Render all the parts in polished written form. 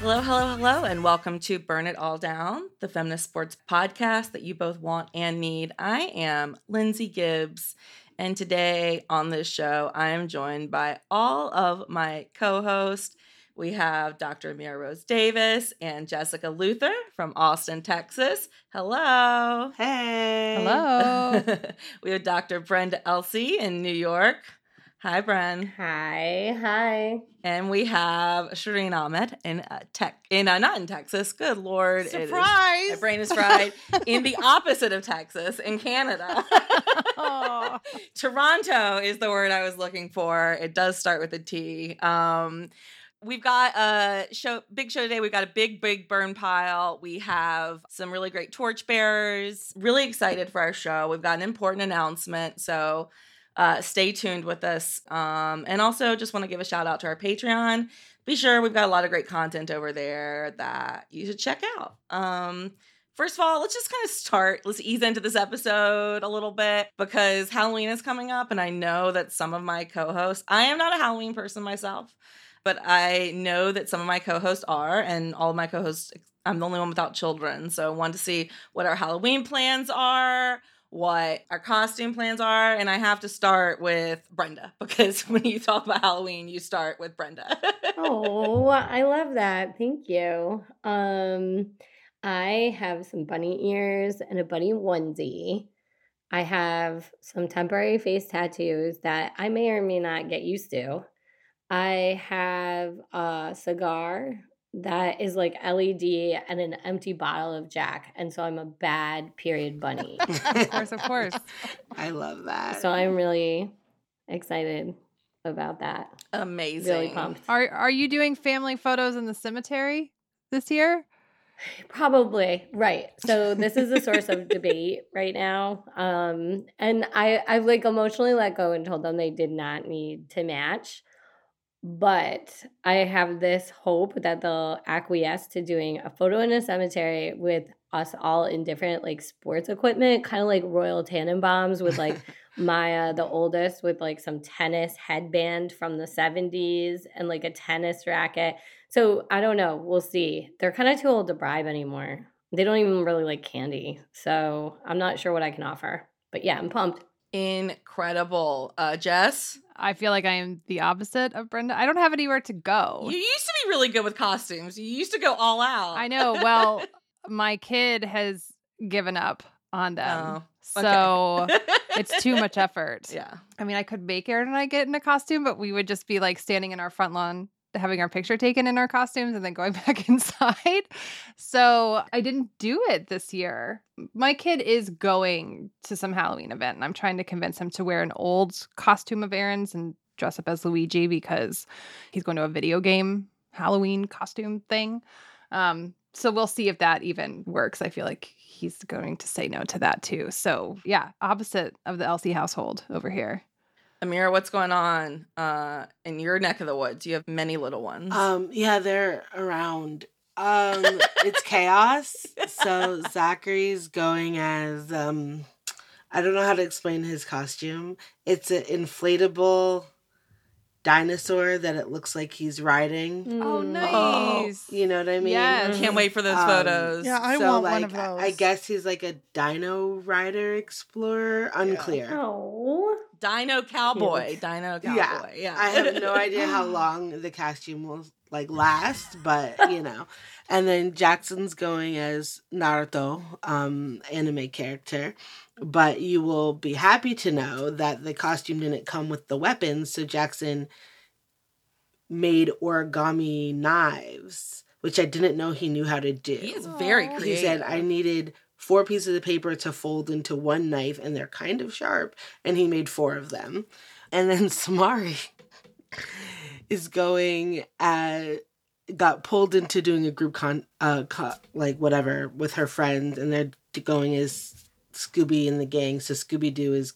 Hello, hello, hello, and welcome to Burn It All Down, the feminist sports podcast that you both want and need. I am Lindsay Gibbs, and today on this show, I am joined by all of my co-hosts. We have Dr. Amira Rose Davis and Jessica Luther from Austin, Texas. Hello. Hey. Hello. We have Dr. Brenda Elsie in New York. Hi, Bren. Hi. Hi. And we have Shireen Ahmed not in Texas. Good Lord. Surprise. My brain is fried. In the opposite of Texas, in Canada. Oh. Toronto is the word I was looking for. It does start with a T. We've got a big show today. We've got a big burn pile. We have some really great torchbearers. Really excited for our show. We've got an important announcement, so stay tuned with us. And also just want to give a shout out to our Patreon. Be sure we've got a lot of great content over there that you should check out. First of all, let's just kind of start. Let's ease into this episode a little bit because Halloween is coming up, and I know that some of my co-hosts, I am not a Halloween person myself, but I know that some of my co-hosts are, and all of my co-hosts, I'm the only one without children. So I wanted to see what our Halloween plans are, what our costume plans are. And I have to start with Brenda, because when you talk about Halloween, you start with Brenda. Oh, I love that. Thank you. I have some bunny ears and a bunny onesie. I have some temporary face tattoos that I may or may not get used to. I have a cigar that is like LED and an empty bottle of Jack. And so I'm a bad period bunny. Of course, of course. I love that. So I'm really excited about that. Amazing. Really pumped. Are you doing family photos in the cemetery this year? Probably. Right. So this is a source of debate right now. And I've like emotionally let go and told them they did not need to match. But I have this hope that they'll acquiesce to doing a photo in a cemetery with us all in different like sports equipment, kind of like Royal Tannenbaums with like Maya, the oldest, with like some tennis headband from the 70s and like a tennis racket. So I don't know. We'll see. They're kind of too old to bribe anymore. They don't even really like candy. So I'm not sure what I can offer. But yeah, I'm pumped. Incredible. Jess? I feel like I am the opposite of Brenda. I don't have anywhere to go. You used to be really good with costumes. You used to go all out. I know. Well, my kid has given up on them. Oh, okay. So it's too much effort. Yeah. I mean, I could make Aaron and I get in a costume, but we would just be like standing in our front lawn having our picture taken in our costumes and then going back inside. So I didn't do it this year. My kid is going to some Halloween event, and I'm trying to convince him to wear an old costume of Aaron's and dress up as Luigi because he's going to a video game Halloween costume thing. So we'll see if that even works. I feel like he's going to say no to that too. So yeah, opposite of the Elsie household over here. Amira, what's going on in your neck of the woods? You have many little ones. Yeah, they're around. It's chaos. So Zachary's going as, I don't know how to explain his costume. It's an inflatable dinosaur that it looks like he's riding. Oh, nice. Oh, you know what I mean? Yes. Can't wait for those photos. Yeah, I want like, one of those. I guess he's like a dino rider explorer. Unclear. Yeah. Oh. Dino cowboy. Yeah. I have no idea how long the costume will like last, but you know. And then Jackson's going as Naruto, anime character. But you will be happy to know that the costume didn't come with the weapons, so Jackson made origami knives, which I didn't know he knew how to do. He is very creative. He said, I needed 4 pieces of paper to fold into one knife, and they're kind of sharp, and he made 4 of them. And then Samari is going at... got pulled into doing a group whatever, with her friends, and they're going as Scooby and the gang. So Scooby-Doo is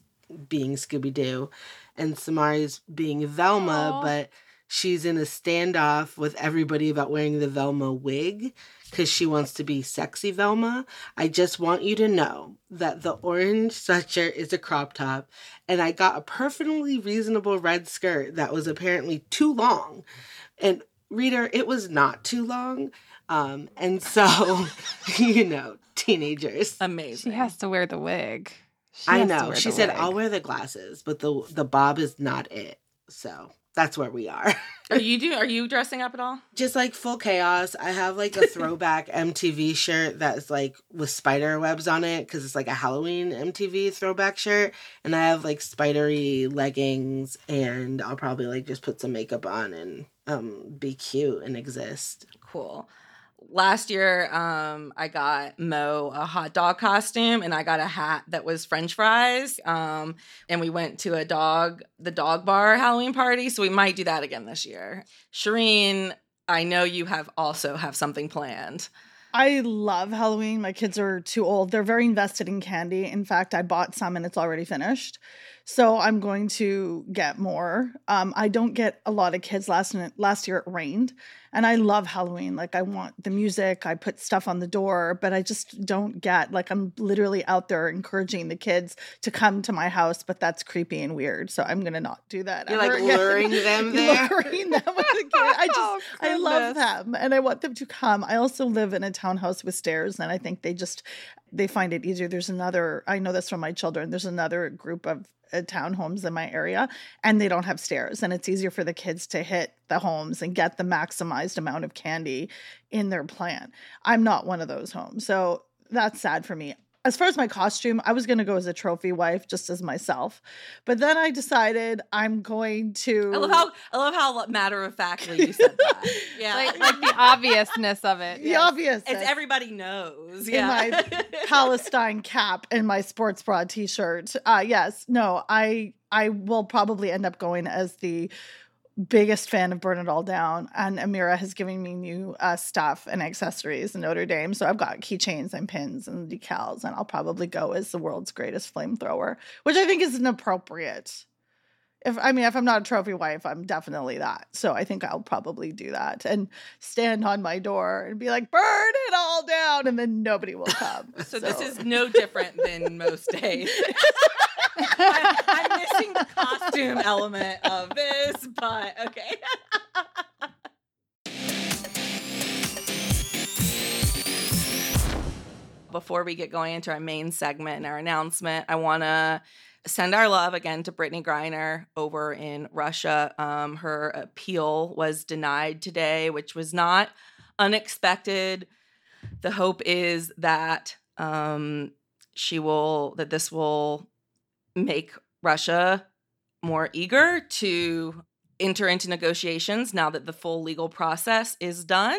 being Scooby-Doo, and Samari's being Velma, Aww. But She's in a standoff with everybody about wearing the Velma wig because she wants to be sexy Velma. I just want you to know that the orange sweatshirt is a crop top, and I got a perfectly reasonable red skirt that was apparently too long. And reader, it was not too long. And so, you know, teenagers. Amazing. She has to wear the wig. I know. She said, I'll wear the glasses, but the bob is not it. So that's where we are. Are you dressing up at all? Just like full chaos. I have like a throwback MTV shirt that's like with spider webs on it because it's like a Halloween MTV throwback shirt. And I have like spidery leggings, and I'll probably like just put some makeup on and be cute and exist. Cool. Last year, I got Mo a hot dog costume, and I got a hat that was French fries. And we went to the dog bar Halloween party, so we might do that again this year. Shireen, I know you also have something planned. I love Halloween. My kids are too old. They're very invested in candy. In fact, I bought some and it's already finished. So I'm going to get more. I don't get a lot of kids. Last year it rained. And I love Halloween. Like, I want the music. I put stuff on the door. But I just don't get, like, I'm literally out there encouraging the kids to come to my house. But that's creepy and weird. So I'm going to not do that. You're, like, luring them there? Luring them with the kids. I love them. And I want them to come. I also live in a townhouse with stairs. And I think they find it easier. I know this from my children. There's another group of townhomes in my area, and they don't have stairs, and it's easier for the kids to hit the homes and get the maximized amount of candy in their plan. I'm not one of those homes, so that's sad for me. As far as my costume, I was going to go as a trophy wife, just as myself. But then I decided I'm going to... I love how matter-of-factly you said that. Yeah. like the obviousness of it. The obviousness. It's everybody knows. Yeah. In my Palestine cap and my sports bra t-shirt. Yes. No, I will probably end up going as the biggest fan of Burn It All Down, and Amira has given me new stuff and accessories in Notre Dame, so I've got keychains and pins and decals, and I'll probably go as the world's greatest flamethrower, which I think is inappropriate. If I'm not a trophy wife, I'm definitely that. So I think I'll probably do that and stand on my door and be like, burn it all down, and then nobody will come. So this is no different than most days. I'm missing the costume element of this, but okay. Before we get going into our main segment and our announcement, I want to send our love again to Brittney Griner over in Russia. Her appeal was denied today, which was not unexpected. The hope is that this will make Russia more eager to enter into negotiations now that the full legal process is done,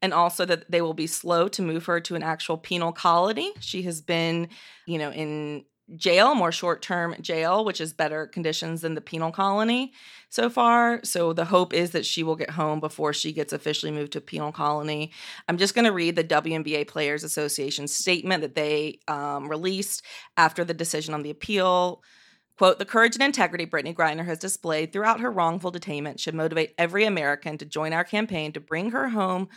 and also that they will be slow to move her to an actual penal colony. She has been, in jail, more short-term jail, which is better conditions than the penal colony so far. So the hope is that she will get home before she gets officially moved to penal colony. I'm just going to read the WNBA Players Association statement that they released after the decision on the appeal. Quote, the courage and integrity Brittney Griner has displayed throughout her wrongful detainment should motivate every American to join our campaign to bring her home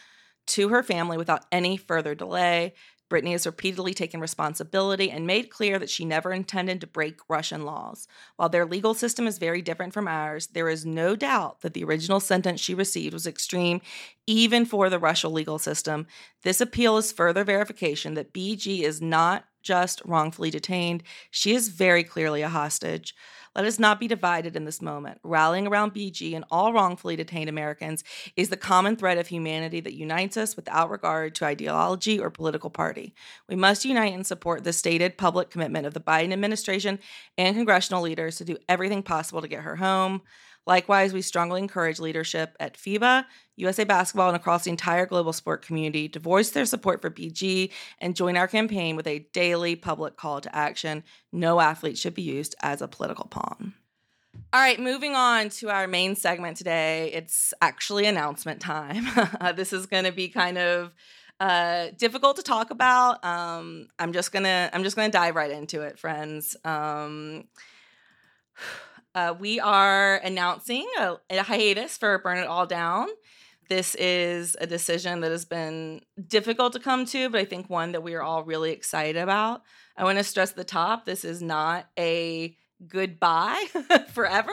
to her family without any further delay. Brittney has repeatedly taken responsibility and made clear that she never intended to break Russian laws. While their legal system is very different from ours, there is no doubt that the original sentence she received was extreme, even for the Russian legal system. This appeal is further verification that BG is not just wrongfully detained. She is very clearly a hostage. Let us not be divided in this moment. Rallying around BG and all wrongfully detained Americans is the common thread of humanity that unites us without regard to ideology or political party. We must unite and support the stated public commitment of the Biden administration and congressional leaders to do everything possible to get her home. Likewise, we strongly encourage leadership at FIBA, USA Basketball, and across the entire global sport community to voice their support for BG and join our campaign with a daily public call to action. No athlete should be used as a political pawn. All right, moving on to our main segment today. It's actually announcement time. This is going to be kind of difficult to talk about. I'm just gonna dive right into it, friends. We are announcing a hiatus for Burn It All Down. This is a decision that has been difficult to come to, but I think one that we are all really excited about. I want to stress the top. This is not a goodbye forever.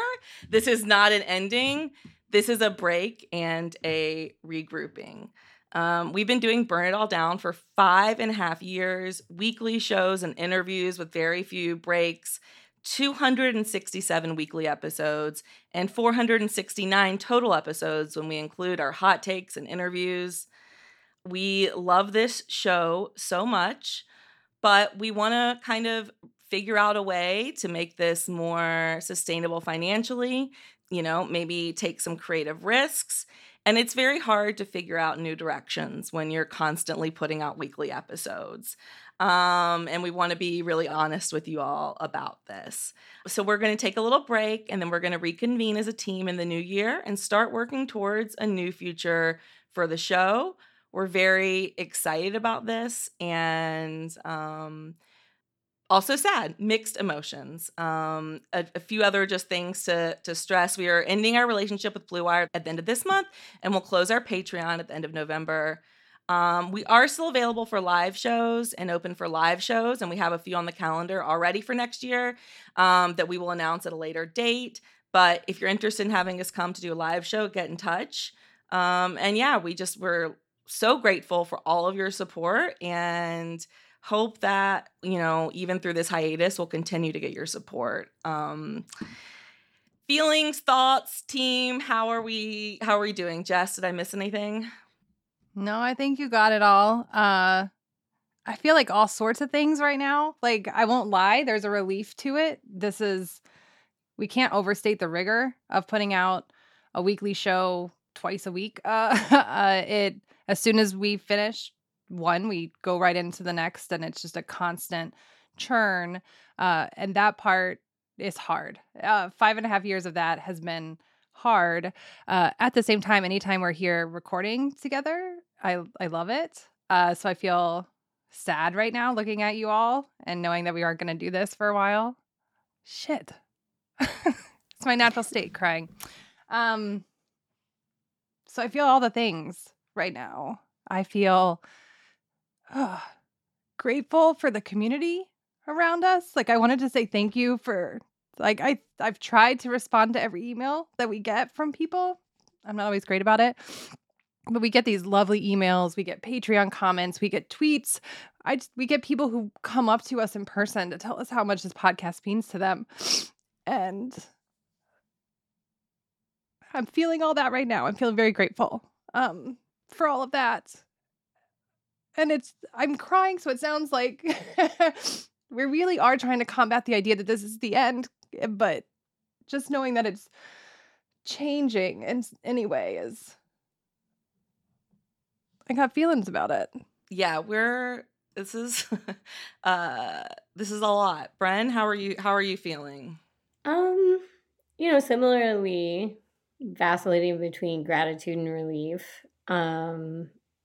This is not an ending. This is a break and a regrouping. We've been doing Burn It All Down for 5.5 years, weekly shows and interviews with very few breaks, 267 weekly episodes, and 469 total episodes when we include our hot takes and interviews. We love this show so much, but we want to kind of figure out a way to make this more sustainable financially, you know, maybe take some creative risks. And it's very hard to figure out new directions when you're constantly putting out weekly episodes. And we want to be really honest with you all about this. So we're going to take a little break, and then we're going to reconvene as a team in the new year and start working towards a new future for the show. We're very excited about this, and also sad, mixed emotions. A few other just things to stress. We are ending our relationship with Blue Wire at the end of this month, and we'll close our Patreon at the end of November. We are still available for live shows and open for live shows, and we have a few on the calendar already for next year that we will announce at a later date. But if you're interested in having us come to do a live show, get in touch. And yeah, we're so grateful for all of your support, and hope that, you know, even through this hiatus, we'll continue to get your support. Feelings, thoughts, team, how are we doing? Jess, did I miss anything? No, I think you got it all. I feel like all sorts of things right now. Like, I won't lie, there's a relief to it. We can't overstate the rigor of putting out a weekly show twice a week. As soon as we finish one, we go right into the next, and it's just a constant churn. And that part is hard. 5.5 years of that has been hard. At the same time, anytime we're here recording together, I love it. So I feel sad right now looking at you all and knowing that we aren't going to do this for a while. Shit. It's my natural state, crying. So I feel all the things right now. I feel grateful for the community around us. Like, I wanted to say thank you for, like, I've tried to respond to every email that we get from people. I'm not always great about it, but we get these lovely emails. We get Patreon comments. We get tweets. We get people who come up to us in person to tell us how much this podcast means to them. And I'm feeling all that right now. I'm feeling very grateful for all of that. And I'm crying, so it sounds like we really are trying to combat the idea that this is the end, but just knowing that it's changing in any way is, I got feelings about it. Yeah, this is a lot. Bren, how are you feeling? You know, similarly vacillating between gratitude and relief.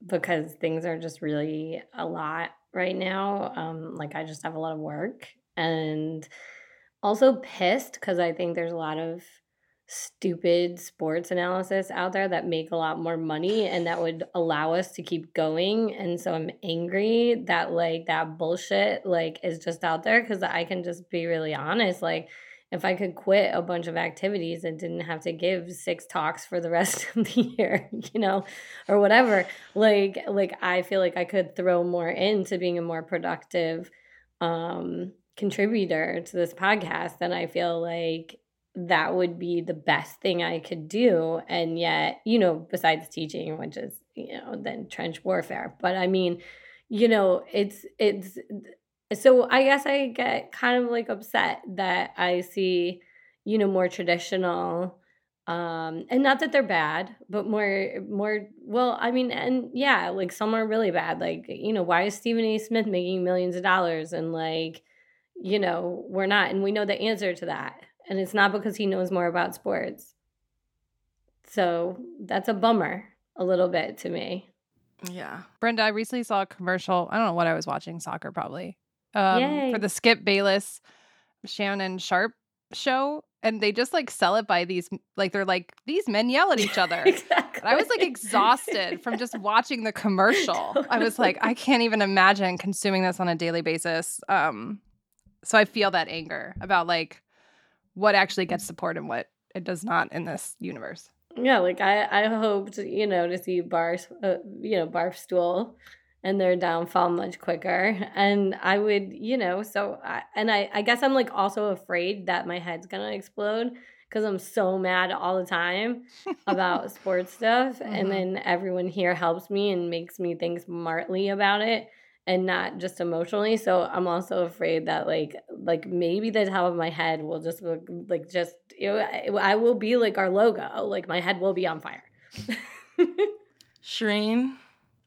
Because things are just really a lot right now. I just have a lot of work, and also pissed because I think there's a lot of stupid sports analysis out there that make a lot more money and that would allow us to keep going. And so I'm angry that that bullshit is just out there, because I can just be really honest. If I could quit a bunch of activities and didn't have to give 6 talks for the rest of the year, you know, or whatever, I feel like I could throw more into being a more productive contributor to this podcast. And I feel like that would be the best thing I could do. And yet, you know, besides teaching, which is, you know, then trench warfare. But I mean, you know, it's so I guess I get kind of upset that I see, you know, more traditional, and not that they're bad, but more, well, I mean, and yeah, some are really bad. You know, why is Stephen A. Smith making millions of dollars? And you know, we're not, and we know the answer to that. And it's not because he knows more about sports. So that's a bummer a little bit to me. Yeah. Brenda, I recently saw a commercial. I don't know what I was watching, soccer probably. For the Skip Bayless Shannon Sharp show, And they just like sell it by these, like they're like, these men yell at each other. Exactly. And I was like exhausted from just watching the commercial. Totally. I was like, I can't even imagine consuming this on a daily basis. So I feel that anger about like what actually gets support and what it does not in this universe. Yeah, like I hoped, you know, to see Barstool and their downfall much quicker. And I would, you know, so I guess I'm like also afraid that my head's going to explode because I'm so mad all the time about sports stuff. Mm-hmm. And then everyone here helps me and makes me think smartly about it and not just emotionally. So I'm also afraid that like maybe the top of my head will just like just, you know, I will be like our logo, like my head will be on fire. Shireen?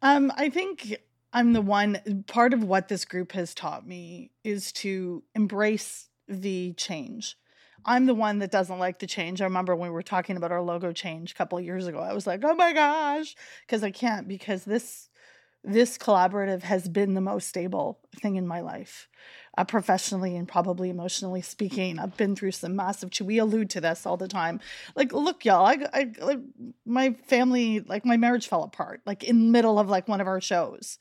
I think I'm the one, part of what this group has taught me is to embrace the change. I'm the one that doesn't like the change. I remember when we were talking about our logo change a couple of years ago, I was like, oh my gosh, because I can't, because this collaborative has been the most stable thing in my life, professionally and probably emotionally speaking. I've been through some massive, we allude to this all the time. Like, look, y'all, I my family, like my marriage fell apart, like in the middle of like one of our shows.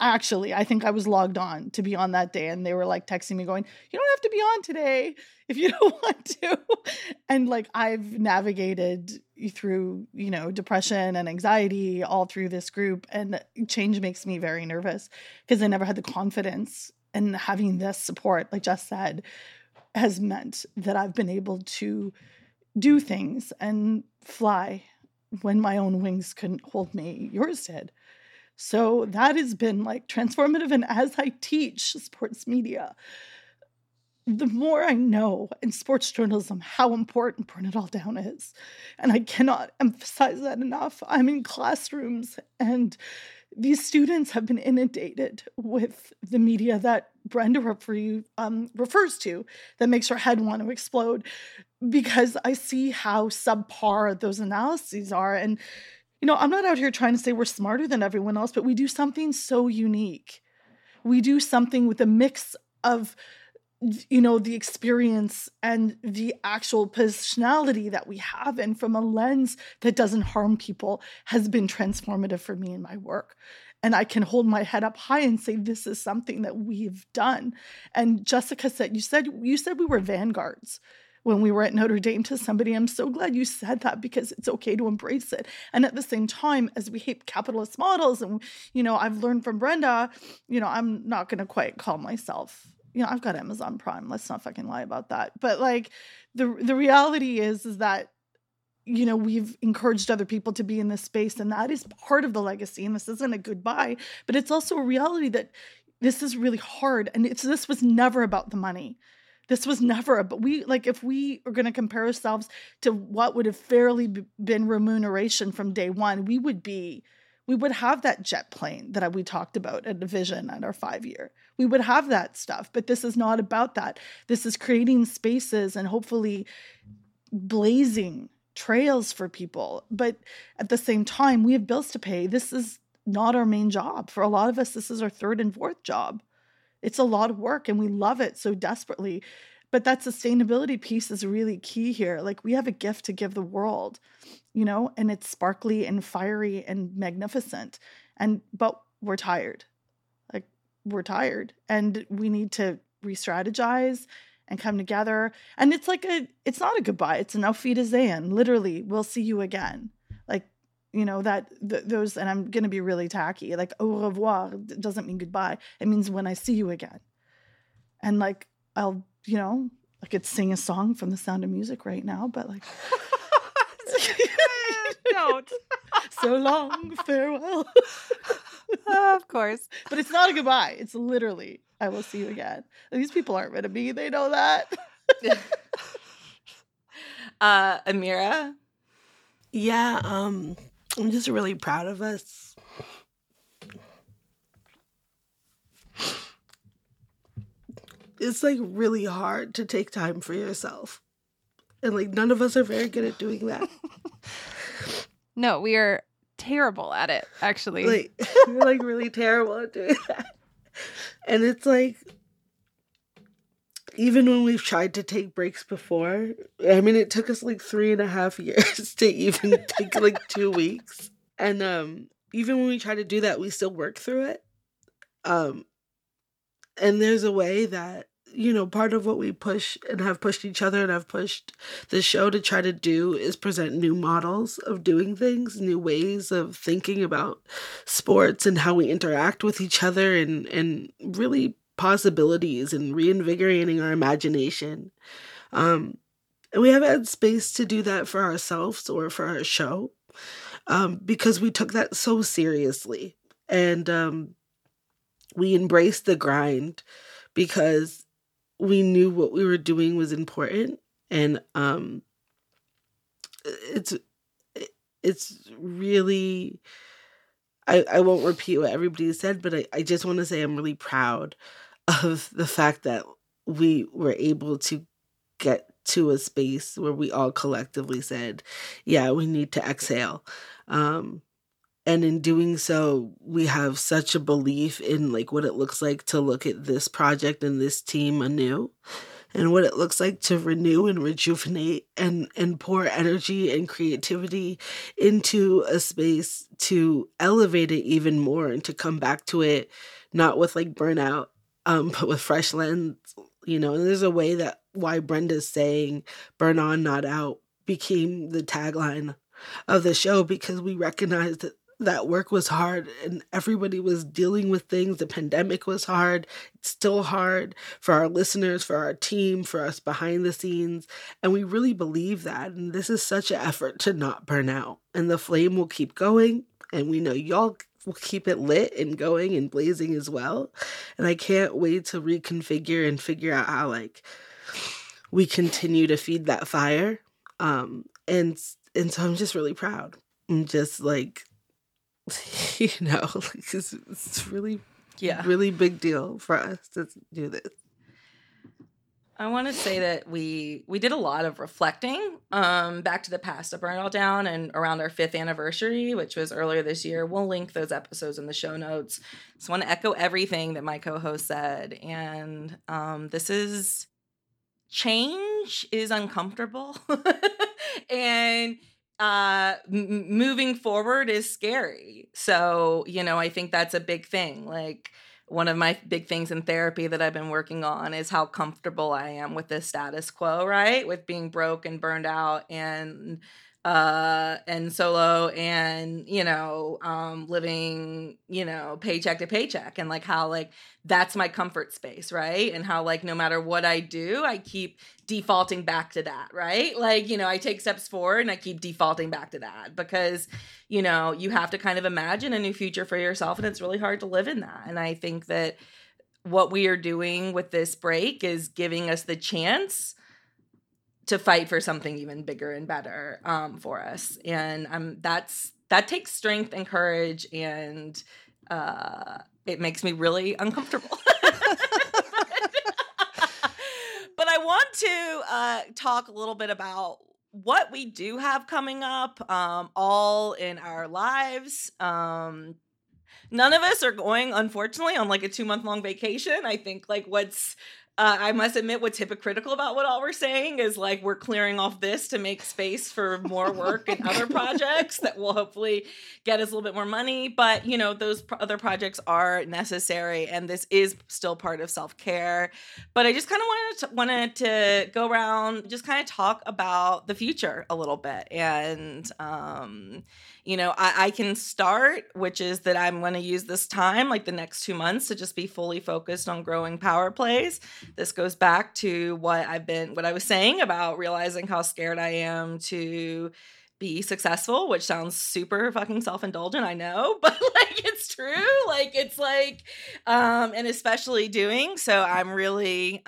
Actually, I think I was logged on to be on that day. And they were like texting me going, you don't have to be on today if you don't want to. And like, I've navigated through, you know, depression and anxiety all through this group. And change makes me very nervous because I never had the confidence. And having this support, like Jess said, has meant that I've been able to do things and fly when my own wings couldn't hold me. Yours did. So that has been like transformative. And as I teach sports media, the more I know in sports journalism how important Burn It All Down is. And I cannot emphasize that enough. I'm in classrooms and these students have been inundated with the media that Brenda refers to that makes her head want to explode because I see how subpar those analyses are. And, you know, I'm not out here trying to say we're smarter than everyone else, but we do something so unique. We do something with a mix of, you know, the experience and the actual positionality that we have, and from a lens that doesn't harm people, has been transformative for me in my work. And I can hold my head up high and say, this is something that we've done. And Jessica said, you said we were vanguards when we were at Notre Dame to somebody. I'm so glad you said that because it's okay to embrace it. And at the same time, as we hate capitalist models, and, you know, I've learned from Brenda, you know, I'm not going to quite call myself, you know, I've got Amazon Prime. Let's not fucking lie about that. But like the reality is that, you know, we've encouraged other people to be in this space, and that is part of the legacy. And this isn't a goodbye, but it's also a reality that this is really hard. And this was never about the money. This was never, but we, like, if we are going to compare ourselves to what would have fairly been remuneration from day one, we would have that jet plane that we talked about at the vision at our 5-year. We would have that stuff, but this is not about that. This is creating spaces and hopefully blazing trails for people. But at the same time, we have bills to pay. This is not our main job. For a lot of us, this is our third and fourth job. It's a lot of work and we love it so desperately. But that sustainability piece is really key here. Like, we have a gift to give the world, you know, and it's sparkly and fiery and magnificent. But we're tired. Like, we're tired, and we need to re-strategize and come together. And it's like it's not a goodbye. It's an Auf Wiedersehen. Literally, we'll see you again. Like, you know, that those, and I'm going to be really tacky. Like, au revoir doesn't mean goodbye. It means when I see you again. And like, I'll, you know, I could sing a song from The Sound of Music right now, but like, don't. So long, farewell. Of course. But it's not a goodbye. It's literally, I will see you again. These people aren't rid of me. They know that. Amira? Yeah, I'm just really proud of us. It's like really hard to take time for yourself. And like, none of us are very good at doing that. No, we are terrible at it, actually. Like, we're like really terrible at doing that. And it's like, even when we've tried to take breaks before, I mean, it took us like 3.5 years to even take like 2 weeks. And even when we try to do that, we still work through it. And there's a way that, you know, part of what we push and have pushed each other and I've pushed the show to try to do is present new models of doing things, new ways of thinking about sports and how we interact with each other and really possibilities and reinvigorating our imagination. And we haven't had space to do that for ourselves or for our show because we took that so seriously. And we embraced the grind because we knew what we were doing was important, and it's really, I won't repeat what everybody said, but I just want to say I'm really proud of the fact that we were able to get to a space where we all collectively said, yeah, we need to exhale. And in doing so, we have such a belief in like what it looks like to look at this project and this team anew, and what it looks like to renew and rejuvenate and pour energy and creativity into a space to elevate it even more and to come back to it, not with like burnout, but with fresh lens, you know. And there's a way that why Brenda's saying "burn on, not out" became the tagline of the show, because we recognized that work was hard and everybody was dealing with things. The pandemic was hard. It's still hard for our listeners, for our team, for us behind the scenes. And we really believe that. And this is such an effort to not burn out. And the flame will keep going. And we know y'all will keep it lit and going and blazing as well. And I can't wait to reconfigure and figure out how like we continue to feed that fire. And so I'm just really proud. I'm just like, you know, like it's really, really big deal for us to do this. I want to say that we did a lot of reflecting back to the past of Burn It All Down and around our 5th anniversary, which was earlier this year. We'll link those episodes in the show notes. Just want to echo everything that my co-host said. And this is, change is uncomfortable. And moving forward is scary. So, you know, I think that's a big thing. Like, one of my big things in therapy that I've been working on is how comfortable I am with the status quo, right? With being broke and burned out and solo and, you know, living, you know, paycheck to paycheck, and like how like that's my comfort space, right? And how like no matter what I do, I keep defaulting back to that, right? Like, you know, I take steps forward and I keep defaulting back to that because, you know, you have to kind of imagine a new future for yourself, and it's really hard to live in that. And I think that what we are doing with this break is giving us the chance to fight for something even bigger and better for us. And that takes strength and courage, and it makes me really uncomfortable. But I want to talk a little bit about what we do have coming up all in our lives. None of us are going, unfortunately, on like a 2-month-long vacation. I think like I must admit what's hypocritical about what all we're saying is like we're clearing off this to make space for more work and other projects that will hopefully get us a little bit more money. But, you know, those other projects are necessary, and this is still part of self-care. But I just kind of wanted to go around, just kind of talk about the future a little bit. And, you know, I can start, which is that I'm going to use this time, like the next 2 months, to just be fully focused on growing Power Plays. This goes back to what I was saying about realizing how scared I am to be successful, which sounds super fucking self-indulgent, I know, but like it's true. Like it's like, and especially doing. So I'm really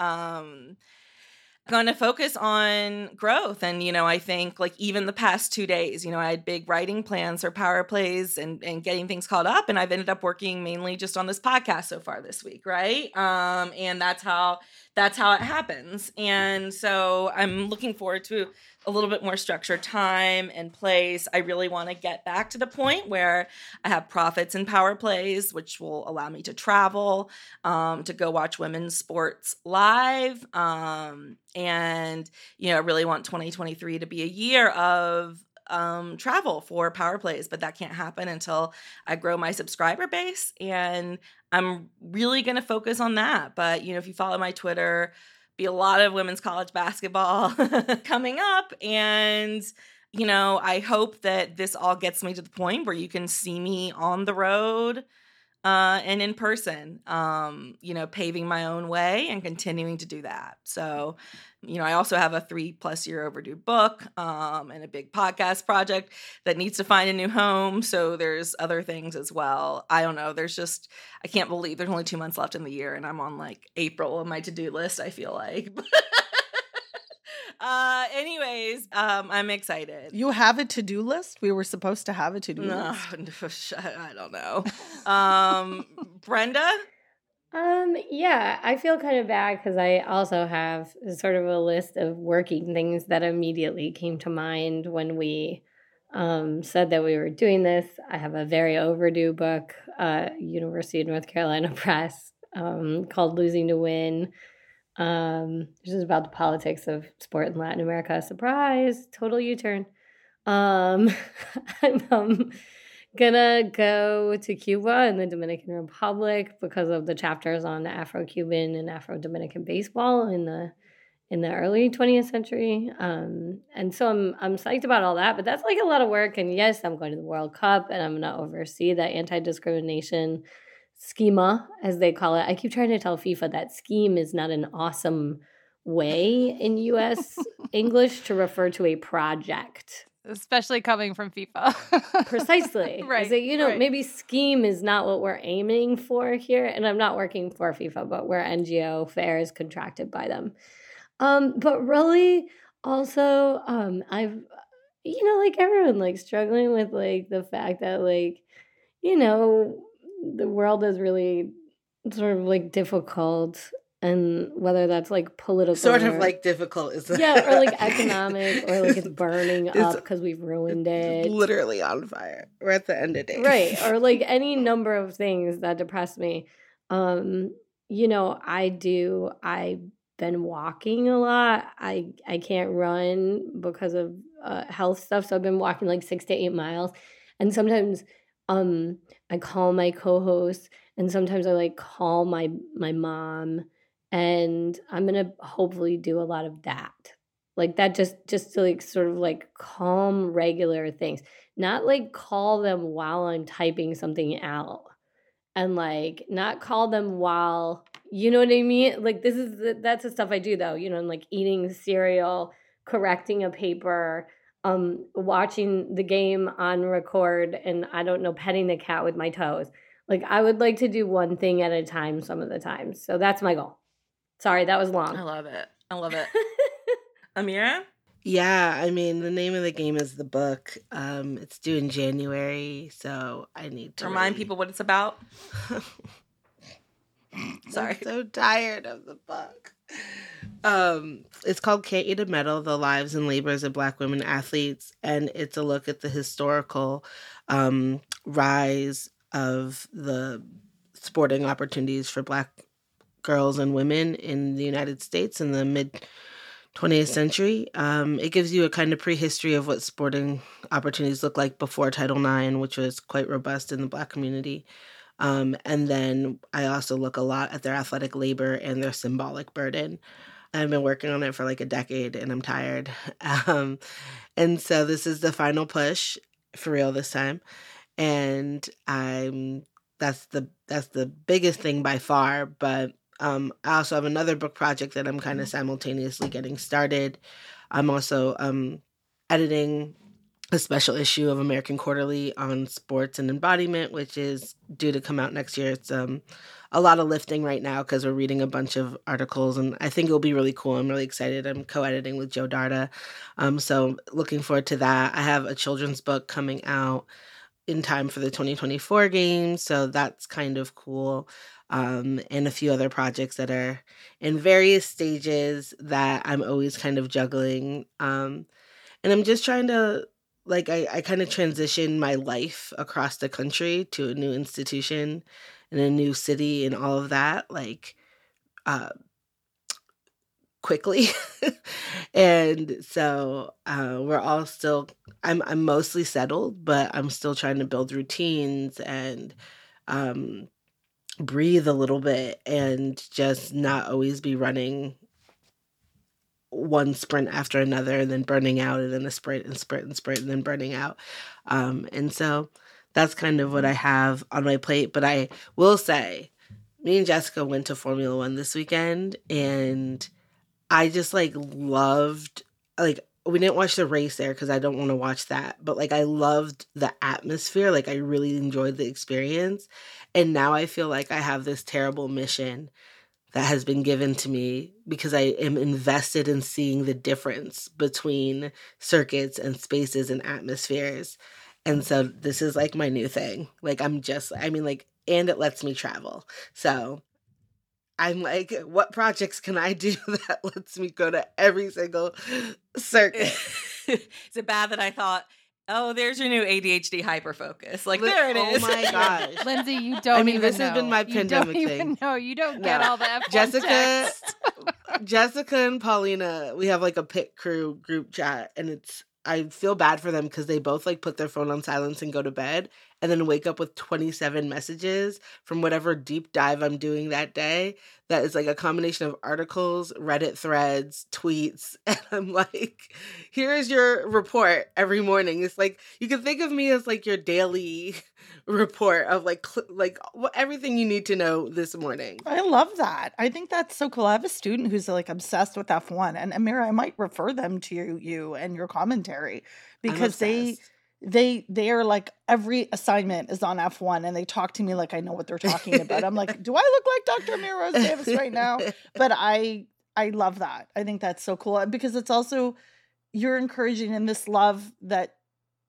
going to focus on growth. And, you know, I think like even the past 2 days, you know, I had big writing plans or Power Plays and getting things caught up. And I've ended up working mainly just on this podcast so far this week. Right. And that's how that's how it happens. And so I'm looking forward to a little bit more structured time and place. I really want to get back to the point where I have profits and power plays, which will allow me to travel, to go watch women's sports live. And, you know, I really want 2023 to be a year of travel for power plays, but that can't happen until I grow my subscriber base. And I'm really going to focus on that. But, you know, if you follow my Twitter, be a lot of women's college basketball coming up. And, you know, I hope that this all gets me to the point where you can see me on the road and in person, you know, paving my own way and continuing to do that. So, you know, I also have a 3+ year overdue book and a big podcast project that needs to find a new home. So there's other things as well. I don't know. There's just, I can't believe there's only 2 months left in the year and I'm on like April on my to-do list, I feel like. Anyways, I'm excited. You have a to-do list? We were supposed to have a to-do list. I don't know. Brenda? Yeah, I feel kind of bad because I also have sort of a list of working things that immediately came to mind when we said that we were doing this. I have a very overdue book, University of North Carolina Press, called Losing to Win. This is about the politics of sport in Latin America. Surprise, total U-turn. I'm gonna go to Cuba and the Dominican Republic because of the chapters on Afro-Cuban and Afro-Dominican baseball in the early 20th century. And so I'm psyched about all that, but that's like a lot of work. And yes, I'm going to the World Cup and I'm gonna oversee that anti-discrimination schema, as they call it. I keep trying to tell FIFA that scheme is not an awesome way in U.S. English to refer to a project. Especially coming from FIFA. Precisely. Right. Is that, you know, right. Maybe scheme is not what we're aiming for here. And I'm not working for FIFA, but we're NGO. FAIR is contracted by them. But really, also, I've, you know, like everyone, like struggling with like the fact that like, you know, the world is really sort of like difficult, and whether that's like political, sort of like difficult, is that? Yeah, or like economic, or like it's burning up because we've ruined it. Literally on fire. We're at the end of days, right? Or like any number of things that depress me. You know, I've been walking a lot. I can't run because of health stuff, so I've been walking like 6 to 8 miles, and sometimes. I call my co-host and sometimes I like call my mom, and I'm going to hopefully do a lot of that. Like that just to like sort of like calm regular things, not like call them while I'm typing something out and like not call them while, you know what I mean? Like that's the stuff I do though, you know, I'm like eating cereal, correcting a paper, watching the game on record and I don't know, petting the cat with my toes. Like I would like to do one thing at a time some of the time. So that's my goal. Sorry, that was long. I love it. Amira? Yeah, I mean, the name of the game is the book. It's due in January, so I need to remind people what it's about. Sorry. I'm so tired of the book. It's called Can't Eat a Medal, The Lives and Labors of Black Women Athletes, and it's a look at the historical rise of the sporting opportunities for Black girls and women in the United States in the mid-20th century. It gives you a kind of prehistory of what sporting opportunities looked like before Title IX, which was quite robust in the Black community. And then I also look a lot at their athletic labor and their symbolic burden. I've been working on it for like a decade and I'm tired. And so this is the final push for real this time. And that's the biggest thing by far. But I also have another book project that I'm kind of simultaneously getting started. I'm also editing a special issue of American Quarterly on sports and embodiment, which is due to come out next year. It's a lot of lifting right now because we're reading a bunch of articles, and I think it'll be really cool. I'm really excited. I'm co-editing with Joe Darda. So looking forward to that. I have a children's book coming out in time for the 2024 games, so that's kind of cool. and a few other projects that are in various stages that I'm always kind of juggling. And I'm just trying to, like, I kind of transition my life across the country to a new institution and a new city and all of that, like, quickly. And so we're all still, I'm mostly settled, but I'm still trying to build routines and breathe a little bit and just not always be running one sprint after another and then burning out and then a sprint and sprint and sprint and then burning out. And so that's kind of what I have on my plate. But I will say, me and Jessica went to Formula One this weekend, and I just, like, loved, like, we didn't watch the race there because I don't want to watch that. But, like, I loved the atmosphere. Like, I really enjoyed the experience. And now I feel like I have this terrible mission that has been given to me because I am invested in seeing the difference between circuits and spaces and atmospheres. And so this is, like, my new thing. Like, I'm just, I mean, like, and it lets me travel. So I'm like, what projects can I do that lets me go to every single circuit? Is it bad that I thought, oh, there's your new ADHD hyperfocus. Like, there it is. Oh, my gosh. Lindsay, you don't even know. I mean, this has been my pandemic thing. No, you don't get all the F1 text. Jessica and Paulina, we have, like, a pit crew group chat, and it's, I feel bad for them because they both, like, put their phone on silence and go to bed and then wake up with 27 messages from whatever deep dive I'm doing that day. That is, like, a combination of articles, Reddit threads, tweets. And I'm like, here's your report every morning. It's like, you can think of me as, like, your daily report of, like everything you need to know this morning. I love that. I think that's so cool. I have a student who's, like, obsessed with F1. And Amira, I might refer them to you and your commentary because they are like, every assignment is on F1, and they talk to me like I know what they're talking about. I'm like, do I look like Dr. Amira Rose Davis right now? But I love that. I think that's so cool because it's also, you're encouraging, and this love that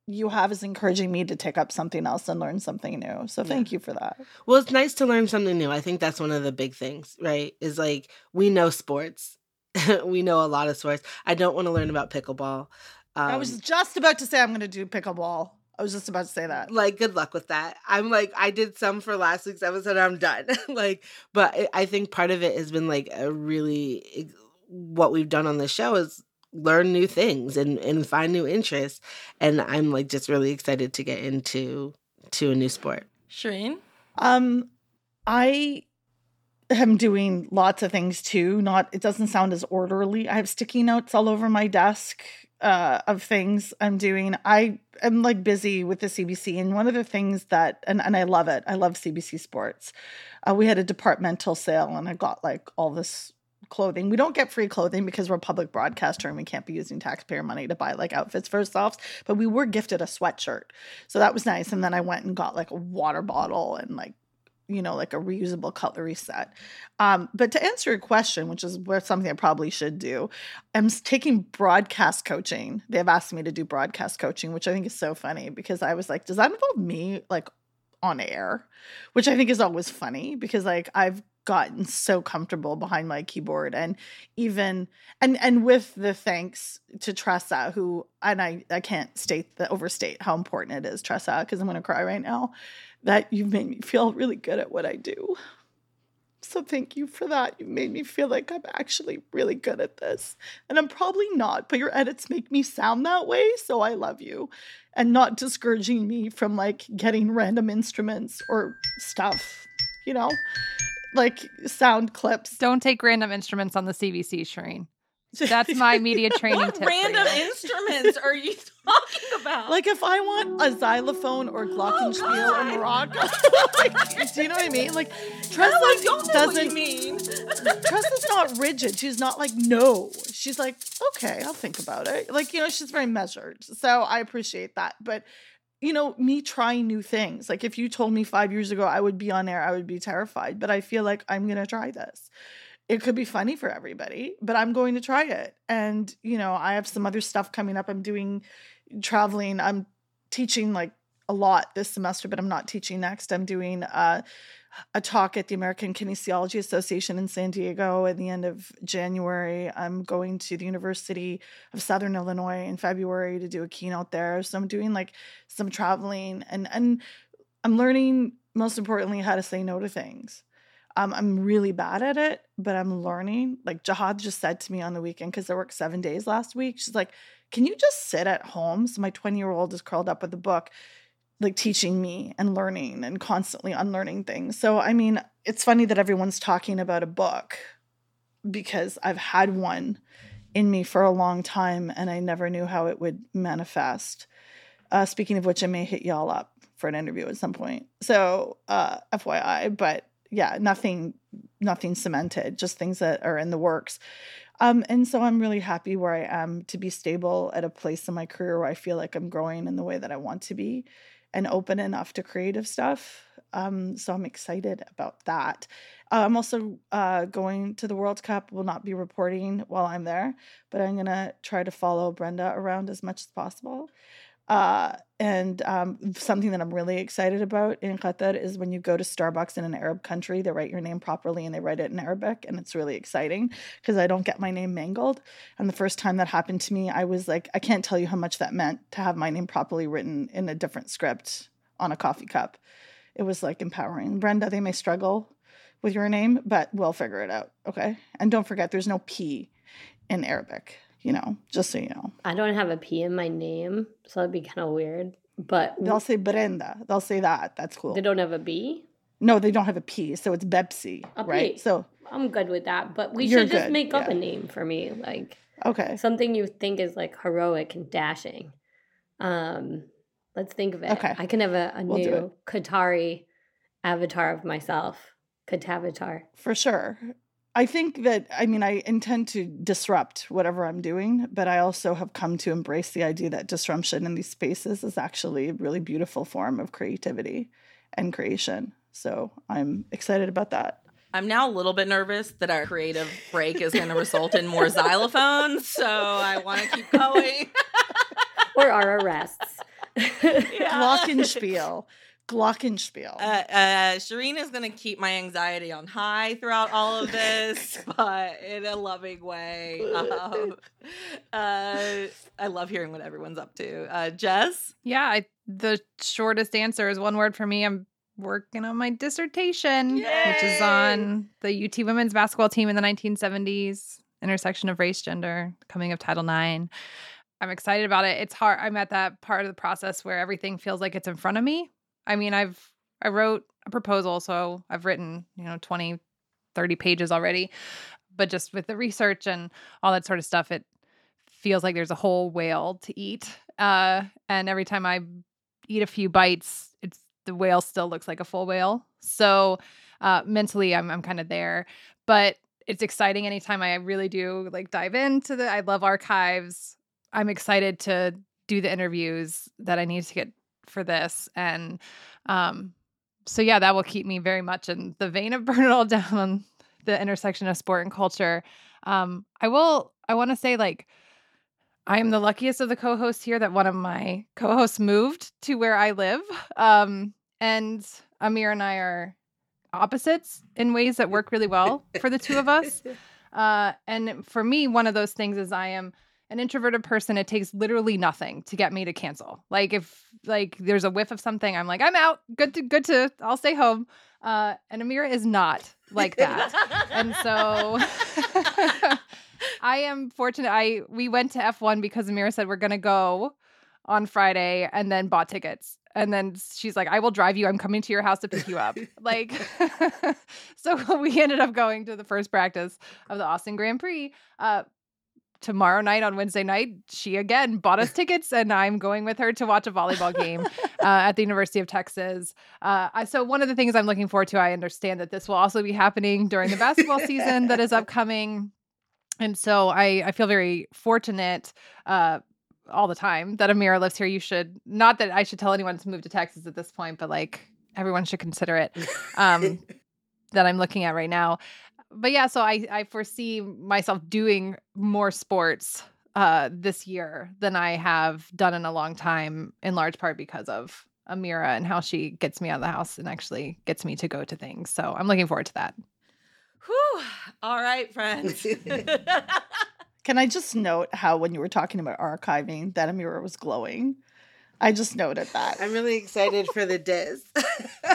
you have is encouraging me to take up something else and learn something new. So thank you for that. Well, it's nice to learn something new. I think that's one of the big things, right? Is, like, we know sports. We know a lot of sports. I don't want to learn about pickleball. I was just about to say I'm going to do pickleball. I was just about to say that. Like, good luck with that. I'm like, I did some for last week's episode. I'm done. Like, but I think part of it has been, like, a really, what we've done on the show is learn new things and find new interests. And I'm, like, just really excited to get into a new sport. Shireen? I'm doing lots of things too. It doesn't sound as orderly. I have sticky notes all over my desk of things I'm doing. I am, like, busy with the CBC, and one of the things that, and I love it. I love CBC Sports. We had a departmental sale, and I got, like, all this clothing. We don't get free clothing because we're a public broadcaster and we can't be using taxpayer money to buy, like, outfits for ourselves, but we were gifted a sweatshirt. So that was nice. And then I went and got, like, a water bottle and, like, you know, like, a reusable cutlery set. But to answer your question, which is something I probably should do, I'm taking broadcast coaching. They've asked me to do broadcast coaching, which I think is so funny because I was like, does that involve me, like, on air? Which I think is always funny because, like, I've gotten so comfortable behind my keyboard, and even and with the thanks to Tressa, who, and I can't overstate how important it is, Tressa, because I'm going to cry right now, that you've made me feel really good at what I do. So thank you for that. You made me feel like I'm actually really good at this. And I'm probably not, but your edits make me sound that way. So I love you. And not discouraging me from, like, getting random instruments or stuff, you know, like sound clips. Don't take random instruments on the CBC, Shireen. That's my media training tip. What random instruments are you talking about? Like, if I want a xylophone or glockenspiel or maraca, like, do you know what I mean? Like, Tressa Tressa's not rigid. She's not like, no. She's like, okay, I'll think about it. Like, you know, she's very measured. So I appreciate that. But, you know, me trying new things. Like, if you told me 5 years ago I would be on air, I would be terrified. But I feel like I'm going to try this. It could be funny for everybody, but I'm going to try it. And, you know, I have some other stuff coming up. I'm doing traveling. I'm teaching, like, a lot this semester, but I'm not teaching next. I'm doing a talk at the American Kinesiology Association in San Diego at the end of January. I'm going to the University of Southern Illinois in February to do a keynote there. So I'm doing like some traveling, and I'm learning, most importantly, how to say no to things. I'm really bad at it, but I'm learning. Like Jihad just said to me on the weekend, because I worked 7 days last week, she's like, can you just sit at home? So my 20-year-old is curled up with a book, like teaching me and learning and constantly unlearning things. So, I mean, it's funny that everyone's talking about a book because I've had one in me for a long time and I never knew how it would manifest. Speaking of which, I may hit y'all up for an interview at some point. So, FYI, but yeah, nothing cemented, just things that are in the works. And so I'm really happy where I am to be stable at a place in my career where I feel like I'm growing in the way that I want to be and open enough to creative stuff. So I'm excited about that. I'm also going to the World Cup. Will not be reporting while I'm there, but I'm going to try to follow Brenda around as much as possible. And something that I'm really excited about in Qatar is when you go to Starbucks in an Arab country, they write your name properly and they write it in Arabic. And it's really exciting because I don't get my name mangled. And the first time that happened to me, I was like, I can't tell you how much that meant to have my name properly written in a different script on a coffee cup. It was like empowering. Brenda, they may struggle with your name, but we'll figure it out. Okay. And don't forget, there's no P in Arabic. You know, just so you know. I don't have a P in my name, so that'd be kind of weird. But they'll say Brenda. They'll say that. That's cool. They don't have a B? No, they don't have a P, so it's Bepsi, right? So I'm good with that, but we should just make up a name for me. Like, okay, something you think is like heroic and dashing. Let's think of it. Okay. I can have a new Qatari avatar of myself. Qatavatar. For sure. I think that, I mean, I intend to disrupt whatever I'm doing, but I also have come to embrace the idea that disruption in these spaces is actually a really beautiful form of creativity and creation. So I'm excited about that. I'm now a little bit nervous that our creative break is going to result in more xylophones, so I want to keep going. Or our arrests. Glockenspiel. Glockenspiel. Shireen is going to keep my anxiety on high throughout all of this, but in a loving way. I love hearing what everyone's up to. Jess? Yeah, the shortest answer is one word for me. I'm working on my dissertation, which is on the UT women's basketball team in the 1970s, intersection of race, gender, coming of Title IX. I'm excited about it. It's hard. I'm at that part of the process where everything feels like it's in front of me. I mean, I wrote a proposal, so I've written, 20, 30 pages already, but just with the research and all that sort of stuff, it feels like there's a whole whale to eat. And every time I eat a few bites, the whale still looks like a full whale. So mentally I'm kind of there, but it's exciting anytime I really do like dive into I love archives. I'm excited to do the interviews that I need to get for this. And so, yeah, that will keep me very much in the vein of Burn It All Down, the intersection of sport and culture. I want to say, like, I am the luckiest of the co-hosts here that one of my co-hosts moved to where I live. And Amir and I are opposites in ways that work really well for the two of us. And for me, one of those things is I am an introverted person. It takes literally nothing to get me to cancel. Like if there's a whiff of something, I'm like, I'm out. Good to. I'll stay home. And Amira is not like that. And so I am fortunate. We went to F1 because Amira said we're gonna go on Friday, and then bought tickets. And then she's like, I will drive you. I'm coming to your house to pick you up. Like, so we ended up going to the first practice of the Austin Grand Prix. Tomorrow night on Wednesday night, she again bought us tickets, and I'm going with her to watch a volleyball game at the University of Texas. So one of the things I'm looking forward to, I understand that this will also be happening during the basketball season that is upcoming. And so I feel very fortunate all the time that Amira lives here. You should, not that I should tell anyone to move to Texas at this point, but like everyone should consider it that I'm looking at right now. But yeah, so I foresee myself doing more sports this year than I have done in a long time, in large part because of Amira and how she gets me out of the house and actually gets me to go to things. So I'm looking forward to that. Whew. All right, friends. Can I just note how when you were talking about archiving that Amira was glowing? I just noted that. I'm really excited for the disc.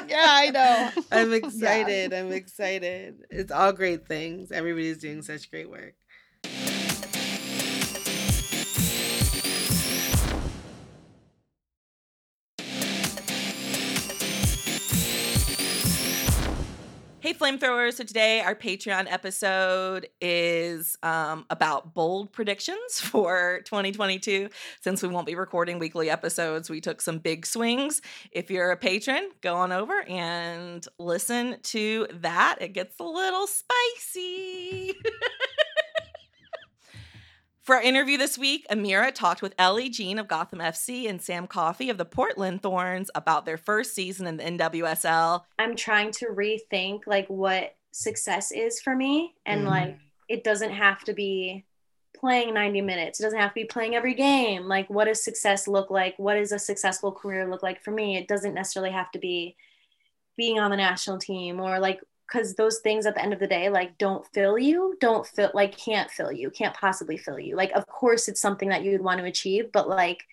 Yeah, I know. I'm excited. Yeah. I'm excited. It's all great things. Everybody's doing such great work. Hey, Flamethrowers. So today our Patreon episode is about bold predictions for 2022. Since we won't be recording weekly episodes, we took some big swings. If you're a patron, go on over and listen to that. It gets a little spicy. For our interview this week, Amira talked with Ellie Jean of Gotham FC and Sam Coffey of the Portland Thorns about their first season in the NWSL. I'm trying to rethink like what success is for me, and like it doesn't have to be playing 90 minutes. It doesn't have to be playing every game. Like, what does success look like? What does a successful career look like for me? It doesn't necessarily have to be being on the national team or like, because those things at the end of the day, like, can't possibly fill you. Like, of course it's something that you would want to achieve, but like,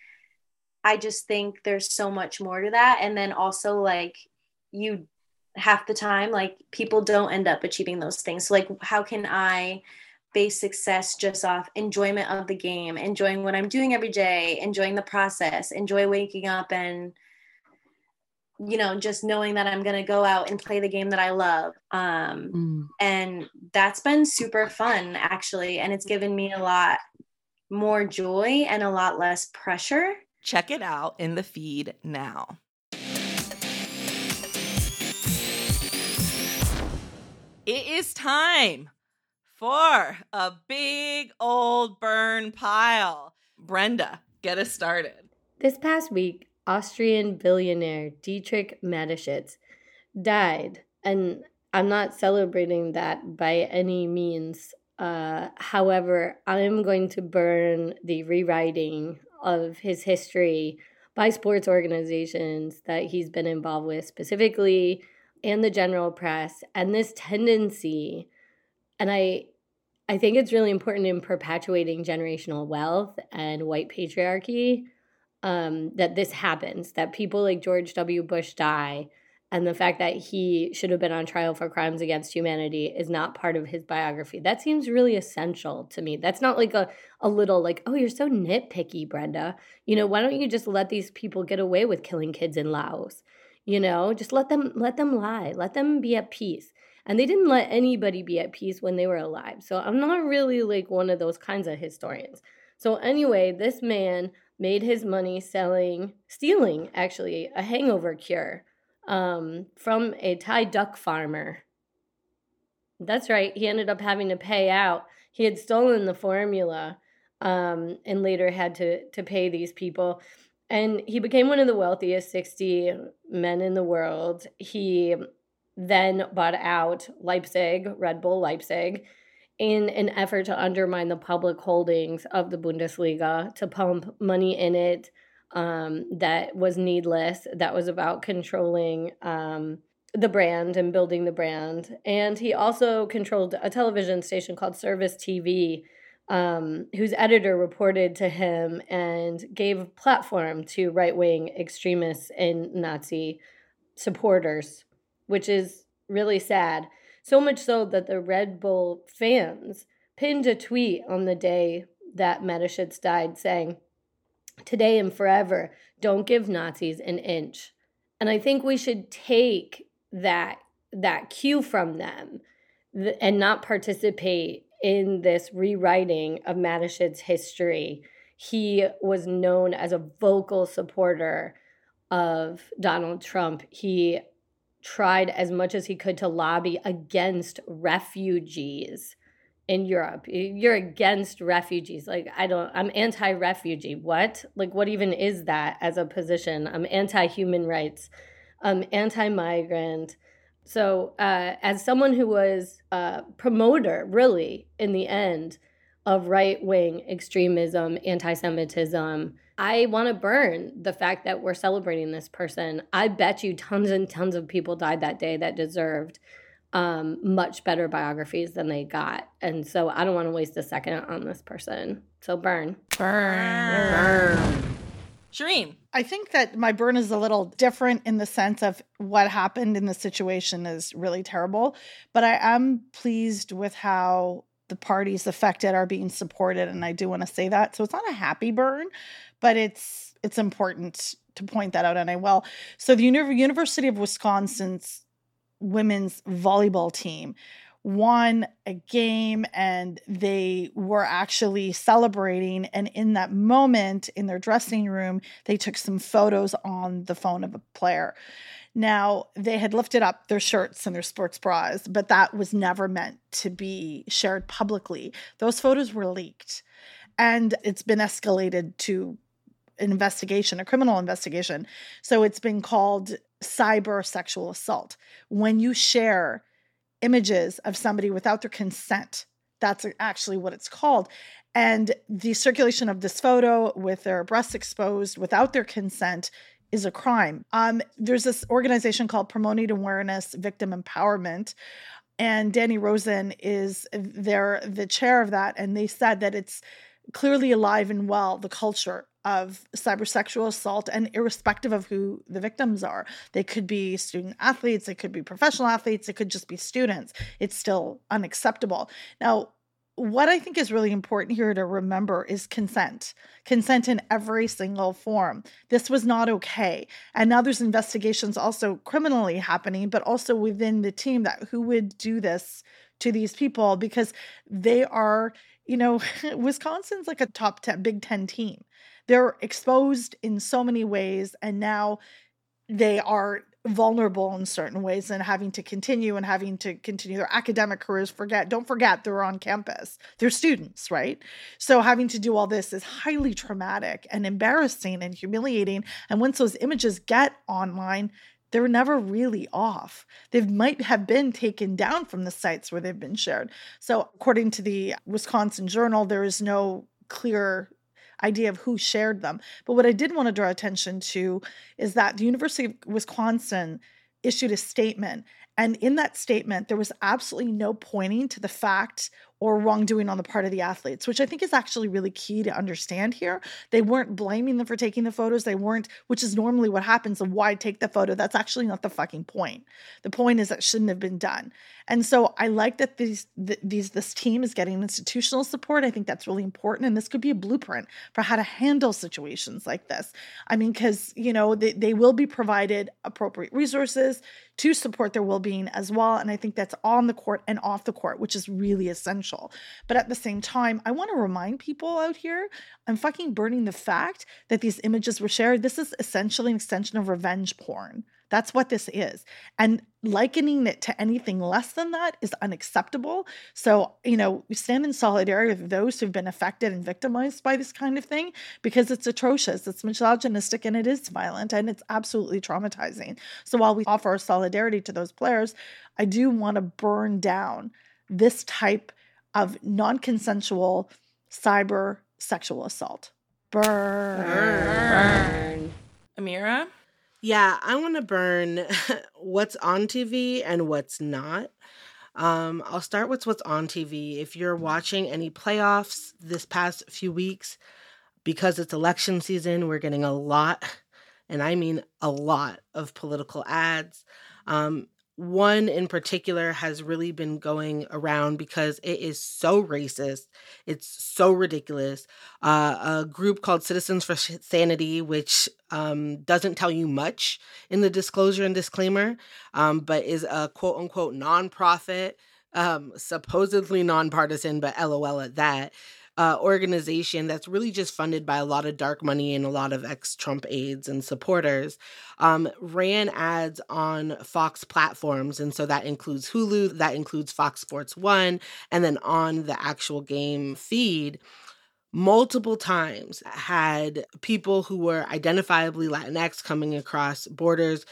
I just think there's so much more to that. And then also like, you half the time, like people don't end up achieving those things. So like, how can I base success just off enjoyment of the game, enjoying what I'm doing every day, enjoying the process, enjoy waking up and, you know, just knowing that I'm going to go out and play the game that I love. And that's been super fun actually. And it's given me a lot more joy and a lot less pressure. Check it out in the feed now. It is time for a big old burn pile. Brenda, get us started. This past week, Austrian billionaire Dietrich Mateschitz died, and I'm not celebrating that by any means. However, I'm going to burn the rewriting of his history by sports organizations that he's been involved with specifically, and the general press, and this tendency, and I think it's really important in perpetuating generational wealth and white patriarchy, that this happens, that people like George W. Bush die, and the fact that he should have been on trial for crimes against humanity is not part of his biography. That seems really essential to me. That's not like a little like, oh, you're so nitpicky, Brenda. You know, why don't you just let these people get away with killing kids in Laos? You know, just let them lie. Let them be at peace. And they didn't let anybody be at peace when they were alive. So I'm not really like one of those kinds of historians. So anyway, this man made his money stealing actually, a hangover cure from a Thai duck farmer. That's right. He ended up having to pay out. He had stolen the formula and later had to pay these people. And he became one of the wealthiest 60 men in the world. He then bought out Leipzig, Red Bull Leipzig, in an effort to undermine the public holdings of the Bundesliga, to pump money in it that was needless, that was about controlling the brand and building the brand. And he also controlled a television station called Service TV, whose editor reported to him and gave platform to right-wing extremists and Nazi supporters, which is really sad. So much so that the Red Bull fans pinned a tweet on the day that Mateschitz died saying, "Today and forever, don't give Nazis an inch." And I think we should take that cue from them and not participate in this rewriting of Mateschitz history. He was known as a vocal supporter of Donald Trump. He tried as much as he could to lobby against refugees in Europe. You're against refugees. Like, I'm anti-refugee. What? Like, what even is that as a position? I'm anti-human rights. I'm anti-migrant. So as someone who was a promoter, really, in the end, of right-wing extremism, anti-Semitism. I want to burn the fact that we're celebrating this person. I bet you tons and tons of people died that day that deserved much better biographies than they got. And so I don't want to waste a second on this person. So burn. Burn. Burn. Shireen. I think that my burn is a little different in the sense of what happened in the situation is really terrible, but I am pleased with how the parties affected are being supported, and I do want to say that. So it's not a happy burn, but it's important to point that out, and I will. So the University of Wisconsin's women's volleyball team won a game, and they were actually celebrating. And in that moment, in their dressing room, they took some photos on the phone of a player. Now, they had lifted up their shirts and their sports bras, but that was never meant to be shared publicly. Those photos were leaked, and it's been escalated to an investigation, a criminal investigation. So it's been called cyber sexual assault. When you share images of somebody without their consent. That's actually what it's called. And the circulation of this photo with their breasts exposed without their consent is a crime. There's this organization called Promoting Awareness, Victim Empowerment, and Danny Rosen is the chair of that. And they said that it's clearly alive and well, the culture of cybersexual assault, and irrespective of who the victims are. They could be student athletes, they could be professional athletes, it could just be students. It's still unacceptable. Now, what I think is really important here to remember is consent. Consent in every single form. This was not okay. And now there's investigations also criminally happening, but also within the team that who would do this to these people, because they are, you know, Wisconsin's like a top 10, Big Ten team. They're exposed in so many ways, and now they are vulnerable in certain ways and having to continue their academic careers. Don't forget, they're on campus. They're students, right? So having to do all this is highly traumatic and embarrassing and humiliating. And once those images get online, they're never really off. They might have been taken down from the sites where they've been shared. So according to the Wisconsin Journal, there is no clear idea of who shared them. But what I did want to draw attention to is that the University of Wisconsin issued a statement. And in that statement, there was absolutely no pointing to the fact or wrongdoing on the part of the athletes, which I think is actually really key to understand here. They weren't blaming them for taking the photos. They weren't, which is normally what happens. And why take the photo? That's actually not the fucking point. The point is that shouldn't have been done. And so I like that this team is getting institutional support. I think that's really important. And this could be a blueprint for how to handle situations like this. I mean, because, you know, they will be provided appropriate resources to support their well-being as well. And I think that's on the court and off the court, which is really essential. But at the same time, I want to remind people out here, I'm fucking burning the fact that these images were shared. This is essentially an extension of revenge porn. That's what this is. And likening it to anything less than that is unacceptable. So, you know, we stand in solidarity with those who've been affected and victimized by this kind of thing, because it's atrocious, it's misogynistic, and it is violent, and it's absolutely traumatizing. So while we offer our solidarity to those players, I do want to burn down this type of non-consensual cyber sexual assault. Burn. Burn. Amira? Yeah, I want to burn what's on TV and what's not. I'll start with what's on TV. If you're watching any playoffs this past few weeks, because it's election season, we're getting a lot, and I mean a lot, of political ads. One in particular has really been going around because it is so racist. It's so ridiculous. A group called Citizens for Sanity, which doesn't tell you much in the disclosure and disclaimer, but is a quote unquote nonprofit, supposedly nonpartisan, but LOL at that, organization that's really just funded by a lot of dark money and a lot of ex-Trump aides and supporters, ran ads on Fox platforms. And so that includes Hulu, that includes Fox Sports 1, and then on the actual game feed. multiple times had people who were identifiably Latinx coming across borders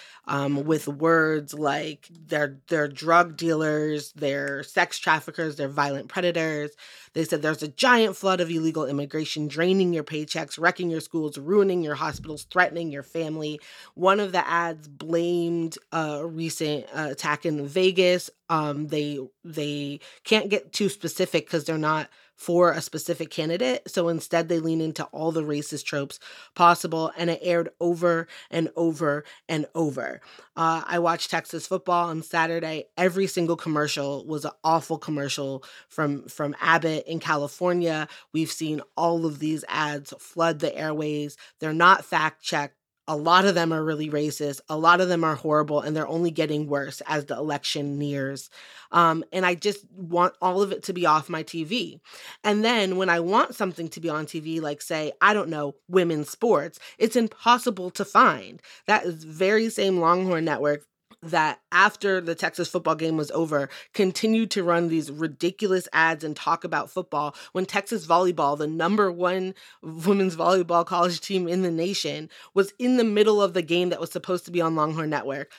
with words like they're drug dealers, they're sex traffickers, they're violent predators. They said there's a giant flood of illegal immigration draining your paychecks, wrecking your schools, ruining your hospitals, threatening your family. One of the ads blamed a recent attack in Vegas. They can't get too specific because they're not for a specific candidate. So instead, they lean into all the racist tropes possible, and it aired over and over and over. I watched Texas football on Saturday. Every single commercial was an awful commercial from Abbott in California. We've seen all of these ads flood the airways. They're not fact-checked. A lot of them are really racist. A lot of them are horrible, and they're only getting worse as the election nears. And I just want all of it to be off my TV. And then when I want something to be on TV, like, say, I don't know, women's sports, it's impossible to find. That is very same Longhorn Network that after the Texas football game was over, continued to run these ridiculous ads and talk about football when Texas volleyball, the number one women's volleyball college team in the nation, was in the middle of the game that was supposed to be on Longhorn Network.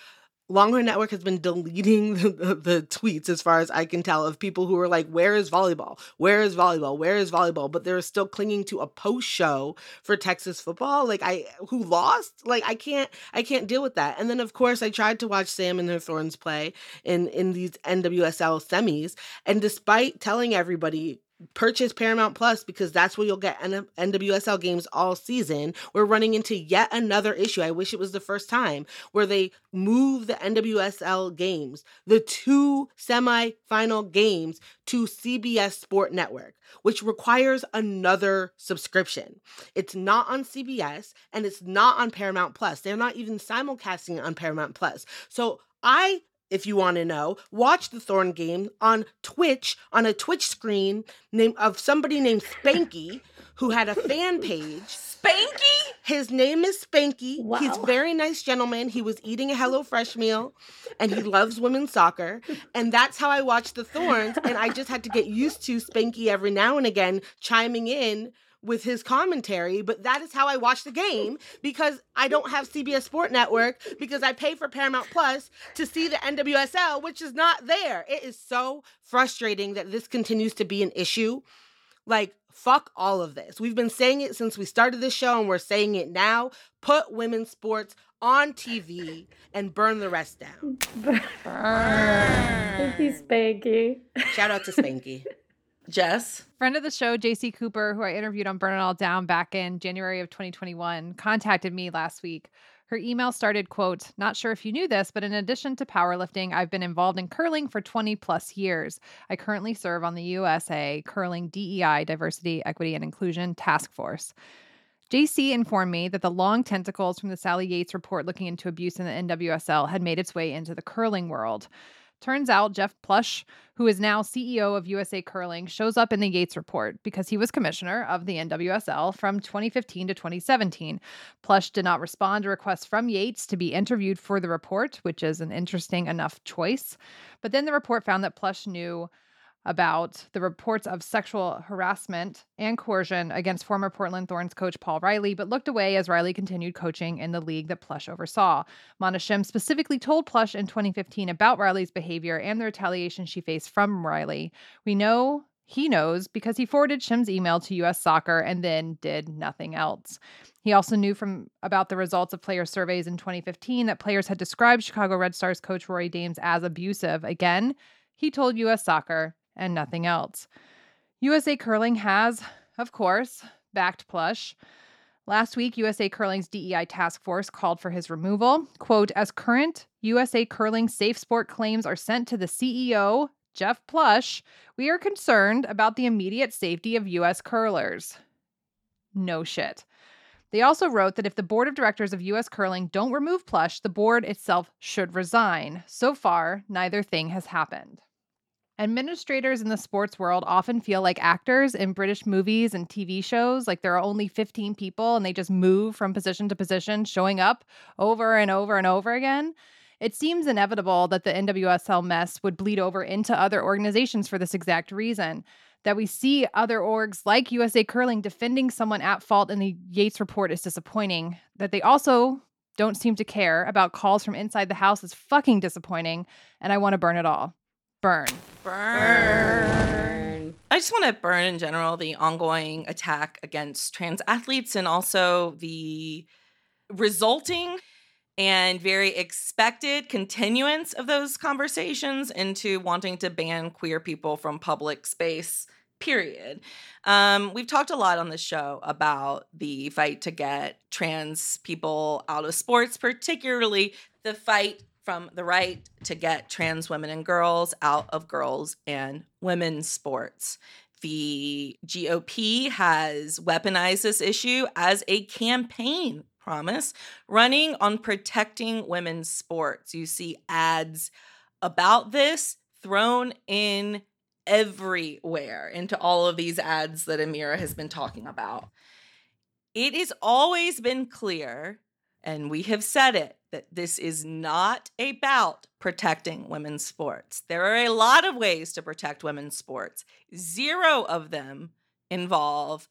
Longhorn Network has been deleting the tweets, as far as I can tell, of people who were like, where is volleyball? Where is volleyball? Where is volleyball? But they're still clinging to a post show for Texas football. Like, who lost? Like, I can't deal with that. And then, of course, I tried to watch Sam and her Thorns play in these NWSL semis. And despite telling everybody, purchase Paramount Plus because that's where you'll get NWSL games all season, we're running into yet another issue. I wish it was the first time where they move the NWSL games, the two semi-final games, to CBS Sport Network, which requires another subscription. It's not on CBS and it's not on Paramount Plus. They're not even simulcasting it on Paramount Plus. So if you want to know, watch the Thorn game on Twitch, on a Twitch screen of somebody named Spanky, who had a fan page. Spanky? His name is Spanky. Wow. He's a very nice gentleman. He was eating a HelloFresh meal, and he loves women's soccer. And that's how I watched the Thorns, and I just had to get used to Spanky every now and again chiming in with his commentary, but that is how I watch the game because I don't have CBS Sport Network because I pay for Paramount Plus to see the NWSL, which is not there. It is so frustrating that this continues to be an issue. Like, fuck all of this. We've been saying it since we started this show, and we're saying it now. Put women's sports on TV and burn the rest down. Burn. Thank you, Spanky. Shout out to Spanky. Jess. Friend of the show, JC Cooper, who I interviewed on Burn It All Down back in January of 2021, contacted me last week. Her email started, quote, "Not sure if you knew this, but in addition to powerlifting, I've been involved in curling for 20 plus years. I currently serve on the USA Curling DEI, Diversity, Equity, and Inclusion Task Force. JC informed me that the long tentacles from the Sally Yates report looking into abuse in the NWSL had made its way into the curling world. Turns out Jeff Plush, who is now CEO of USA Curling, shows up in the Yates report because he was commissioner of the NWSL from 2015 to 2017. Plush did not respond to requests from Yates to be interviewed for the report, which is an interesting enough choice. But then the report found that Plush knew about the reports of sexual harassment and coercion against former Portland Thorns coach Paul Riley, but looked away as Riley continued coaching in the league that Plush oversaw. Mana Shim specifically told Plush in 2015 about Riley's behavior and the retaliation she faced from Riley. We know he knows because he forwarded Shim's email to US Soccer and then did nothing else. He also knew about the results of player surveys in 2015 that players had described Chicago Red Stars coach Rory Dames as abusive. Again, he told US Soccer and nothing else. USA Curling has, of course, backed Plush. Last week, USA Curling's DEI task force called for his removal. Quote, "As current USA Curling safe sport claims are sent to the CEO, Jeff Plush, we are concerned about the immediate safety of US curlers." No shit. They also wrote that if the board of directors of US Curling don't remove Plush, the board itself should resign. So far, neither thing has happened. Administrators in the sports world often feel like actors in British movies and TV shows, like there are only 15 people and they just move from position to position, showing up over and over and over again. It seems inevitable that the NWSL mess would bleed over into other organizations for this exact reason. that we see other orgs like USA Curling defending someone at fault in the Yates Report is disappointing. That they also don't seem to care about calls from inside the house is fucking disappointing, and I want to burn it all. Burn. Burn. I just want to burn in general the ongoing attack against trans athletes and also the resulting and very expected continuance of those conversations into wanting to ban queer people from public space, period. We've talked a lot on the show about the fight to get trans people out of sports, particularly the fight from the right to get trans women and girls out of girls and women's sports. The GOP has weaponized this issue as a campaign promise, running on protecting women's sports. You see ads about this thrown in everywhere into all of these ads that Amira has been talking about. It has always been clear, and we have said it, that this is not about protecting women's sports. There are a lot of ways to protect women's sports. Zero of them involve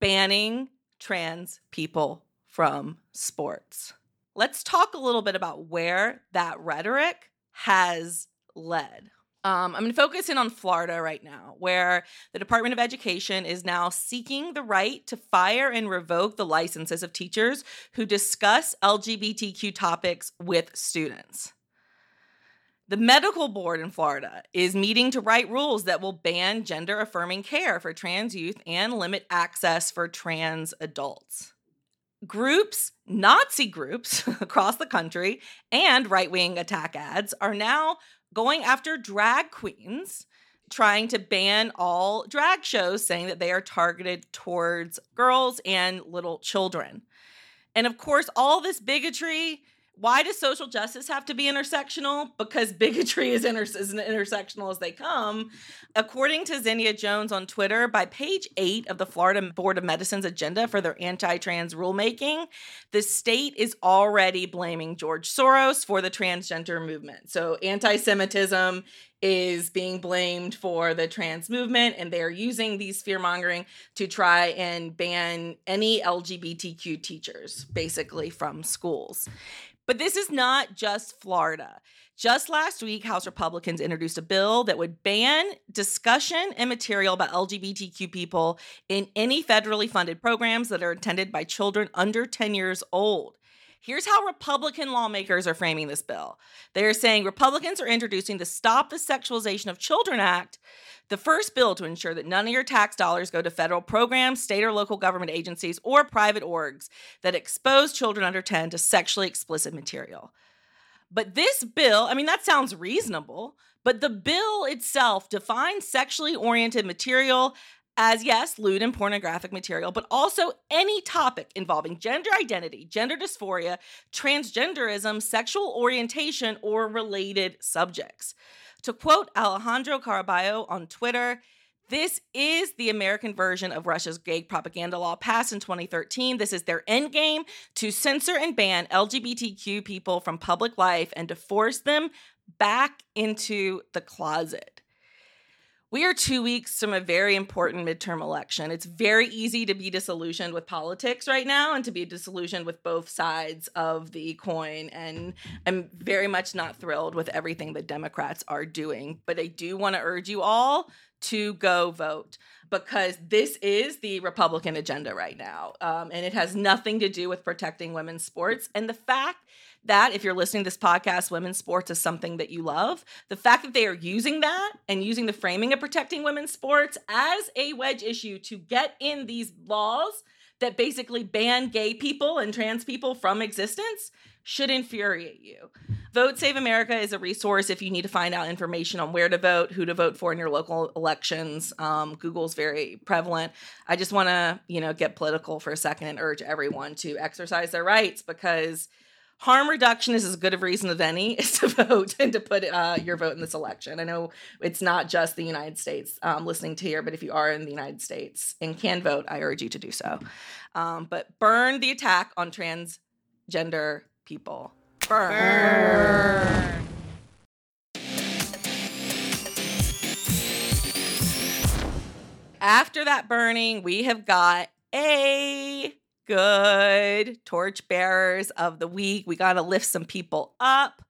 banning trans people from sports. Let's talk a little bit about where that rhetoric has led. I'm going to focus in on Florida right now, where the Department of Education is now seeking the right to fire and revoke the licenses of teachers who discuss LGBTQ topics with students. The medical board in Florida is meeting to write rules that will ban gender-affirming care for trans youth and limit access for trans adults. Groups, Nazi groups across the country, and right-wing attack ads are now going after drag queens, trying to ban all drag shows, saying that they are targeted towards girls and little children. And of course, all this bigotry, why does social justice have to be intersectional? Because bigotry is as intersectional as they come. According to Xenia Jones on Twitter, by page 8 of the Florida Board of Medicine's agenda for their anti-trans rulemaking, the state is already blaming George Soros for the transgender movement. So anti-Semitism is being blamed for the trans movement, and they are using these fear-mongering to try and ban any LGBTQ teachers, basically, from schools. But this is not just Florida. Just last week, House Republicans introduced a bill that would ban discussion and material about LGBTQ people in any federally funded programs that are intended by children under 10 years old. Here's how Republican lawmakers are framing this bill. They're saying Republicans are introducing the Stop the Sexualization of Children Act, the first bill to ensure that none of your tax dollars go to federal programs, state or local government agencies, or private orgs that expose children under 10 to sexually explicit material. But this bill, I mean, that sounds reasonable, but the bill itself defines sexually oriented material as, yes, lewd and pornographic material, but also any topic involving gender identity, gender dysphoria, transgenderism, sexual orientation, or related subjects. To quote Alejandro Caraballo on Twitter, this is the American version of Russia's gay propaganda law passed in 2013. This is their end game, to censor and ban LGBTQ people from public life and to force them back into the closet. We are 2 weeks from a very important midterm election. It's very easy to be disillusioned with politics right now and to be disillusioned with both sides of the coin. And I'm very much not thrilled with everything the Democrats are doing. But I do want to urge you all to go vote, because this is the Republican agenda right now. And it has nothing to do with protecting women's sports. And the fact that if you're listening to this podcast, women's sports is something that you love, the fact that they are using that and using the framing of protecting women's sports as a wedge issue to get in these laws that basically ban gay people and trans people from existence should infuriate you. Vote Save America is a resource if you need to find out information on where to vote, who to vote for in your local elections. Google's very prevalent. I just want to, get political for a second and urge everyone to exercise their rights, because harm reduction is as good of a reason as any is to vote and to put your vote in this election. I know it's not just the United States listening to here, but if you are in the United States and can vote, I urge you to do so. But burn the attack on transgender people. Burn. Burn. after that burning, we have got a good torchbearers of the week. We got to lift some people up.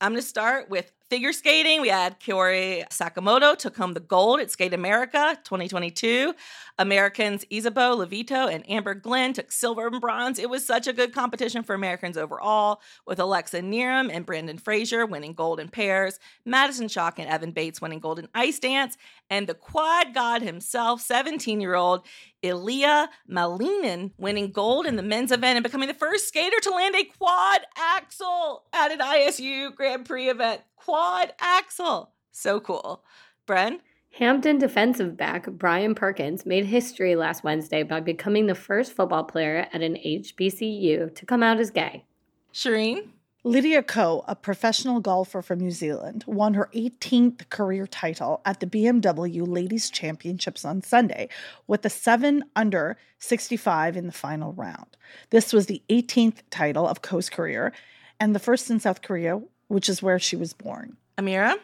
I'm going to start with figure skating. We had Kiori Sakamoto took home the gold at Skate America 2022. Americans Isabeau Levito and Amber Glenn took silver and bronze. It was such a good competition for Americans overall, with Alexa Niram and Brandon Fraser winning gold in pairs, Madison Shock and Evan Bates winning gold in ice dance, and the quad god himself, 17-year-old Ilya Malinin, winning gold in the men's event and becoming the first skater to land a quad axel at an ISU Grand Prix event. Quad axel. So cool. Bren? Hampton defensive back Brian Perkins made history last Wednesday by becoming the first football player at an HBCU to come out as gay. Shireen? Lydia Ko, a professional golfer from New Zealand, won her 18th career title at the BMW Ladies Championships on Sunday with a 7-under 65 in the final round. This was the 18th title of Ko's career and the first in South Korea, which is where she was born. Amira?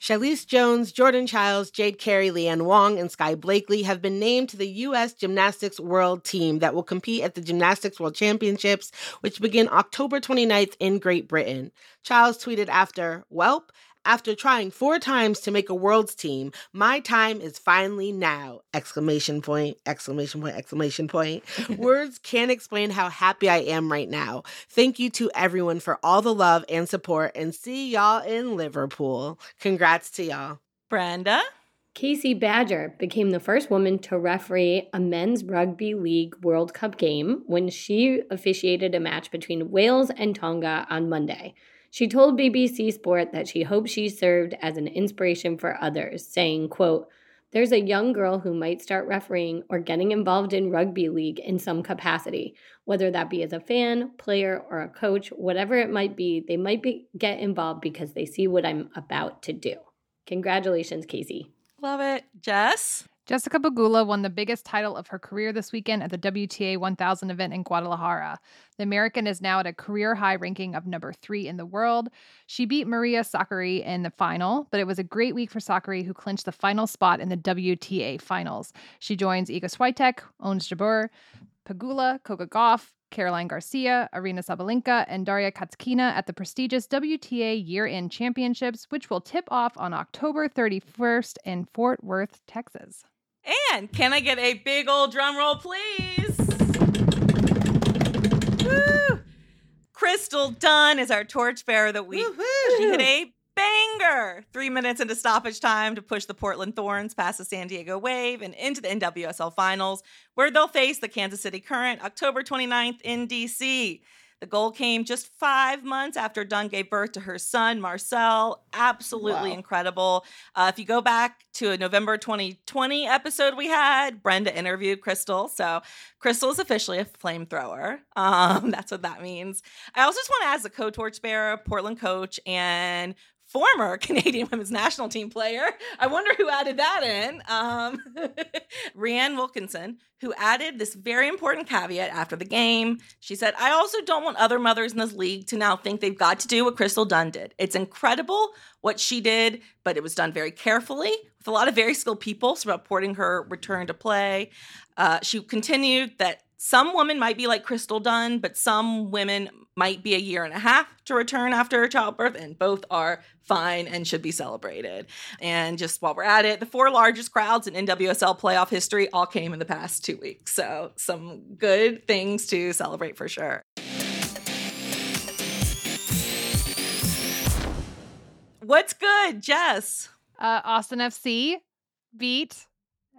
Shalise Jones, Jordan Childs, Jade Carey, Leanne Wong, and Sky Blakely have been named to the U.S. Gymnastics World Team that will compete at the Gymnastics World Championships, which begin October 29th in Great Britain. Childs tweeted after, "Welp, after trying 4 times to make a world's team, my time is finally now!" Exclamation point. Words can't explain how happy I am right now. Thank you to everyone for all the love and support, and see y'all in Liverpool. Congrats to y'all. Brenda? Casey Badger became the first woman to referee a men's rugby league World Cup game when she officiated a match between Wales and Tonga on Monday. She told BBC Sport that she hoped she served as an inspiration for others, saying, quote, "There's a young girl who might start refereeing or getting involved in rugby league in some capacity, whether that be as a fan, player, or a coach, whatever it might be, they might get involved because they see what I'm about to do." Congratulations, Casey. Love it. Jess? Jessica Pegula won the biggest title of her career this weekend at the WTA 1000 event in Guadalajara. The American is now at a career-high ranking of number 3 in the world. She beat Maria Sakkari in the final, but it was a great week for Sakkari, who clinched the final spot in the WTA Finals. She joins Iga Swiatek, Ons Jabeur, Pegula, Coco Gauff, Caroline Garcia, Arena Sabalenka, and Daria Katkina at the prestigious WTA Year-End Championships, which will tip off on October 31st in Fort Worth, Texas. And can I get a big old drum roll, please? Woo! Crystal Dunn is our torchbearer of the week. Woo-hoo! She hit a banger 3 minutes into stoppage time to push the Portland Thorns past the San Diego Wave and into the NWSL Finals, where they'll face the Kansas City Current October 29th in D.C. The goal came just 5 months after Dunn gave birth to her son, Marcel. Absolutely incredible. If you go back to a November 2020 episode we had, Brenda interviewed Crystal. So Crystal is officially a flamethrower. That's what that means. I also just want to ask the co-torchbearer, Portland coach, and former Canadian women's national team player. I wonder who added that in. Rhianne Wilkinson, who added this very important caveat after the game. She said, "I also don't want other mothers in this league to now think they've got to do what Crystal Dunn did. It's incredible what she did, but it was done very carefully with a lot of very skilled people supporting her return to play." She continued that some women might be like Crystal Dunn, but some women might be a year and a half to return after childbirth, and both are fine and should be celebrated. And just while we're at it, the 4 largest crowds in NWSL playoff history all came in the past 2 weeks. So some good things to celebrate for sure. What's good, Jess? Austin FC beat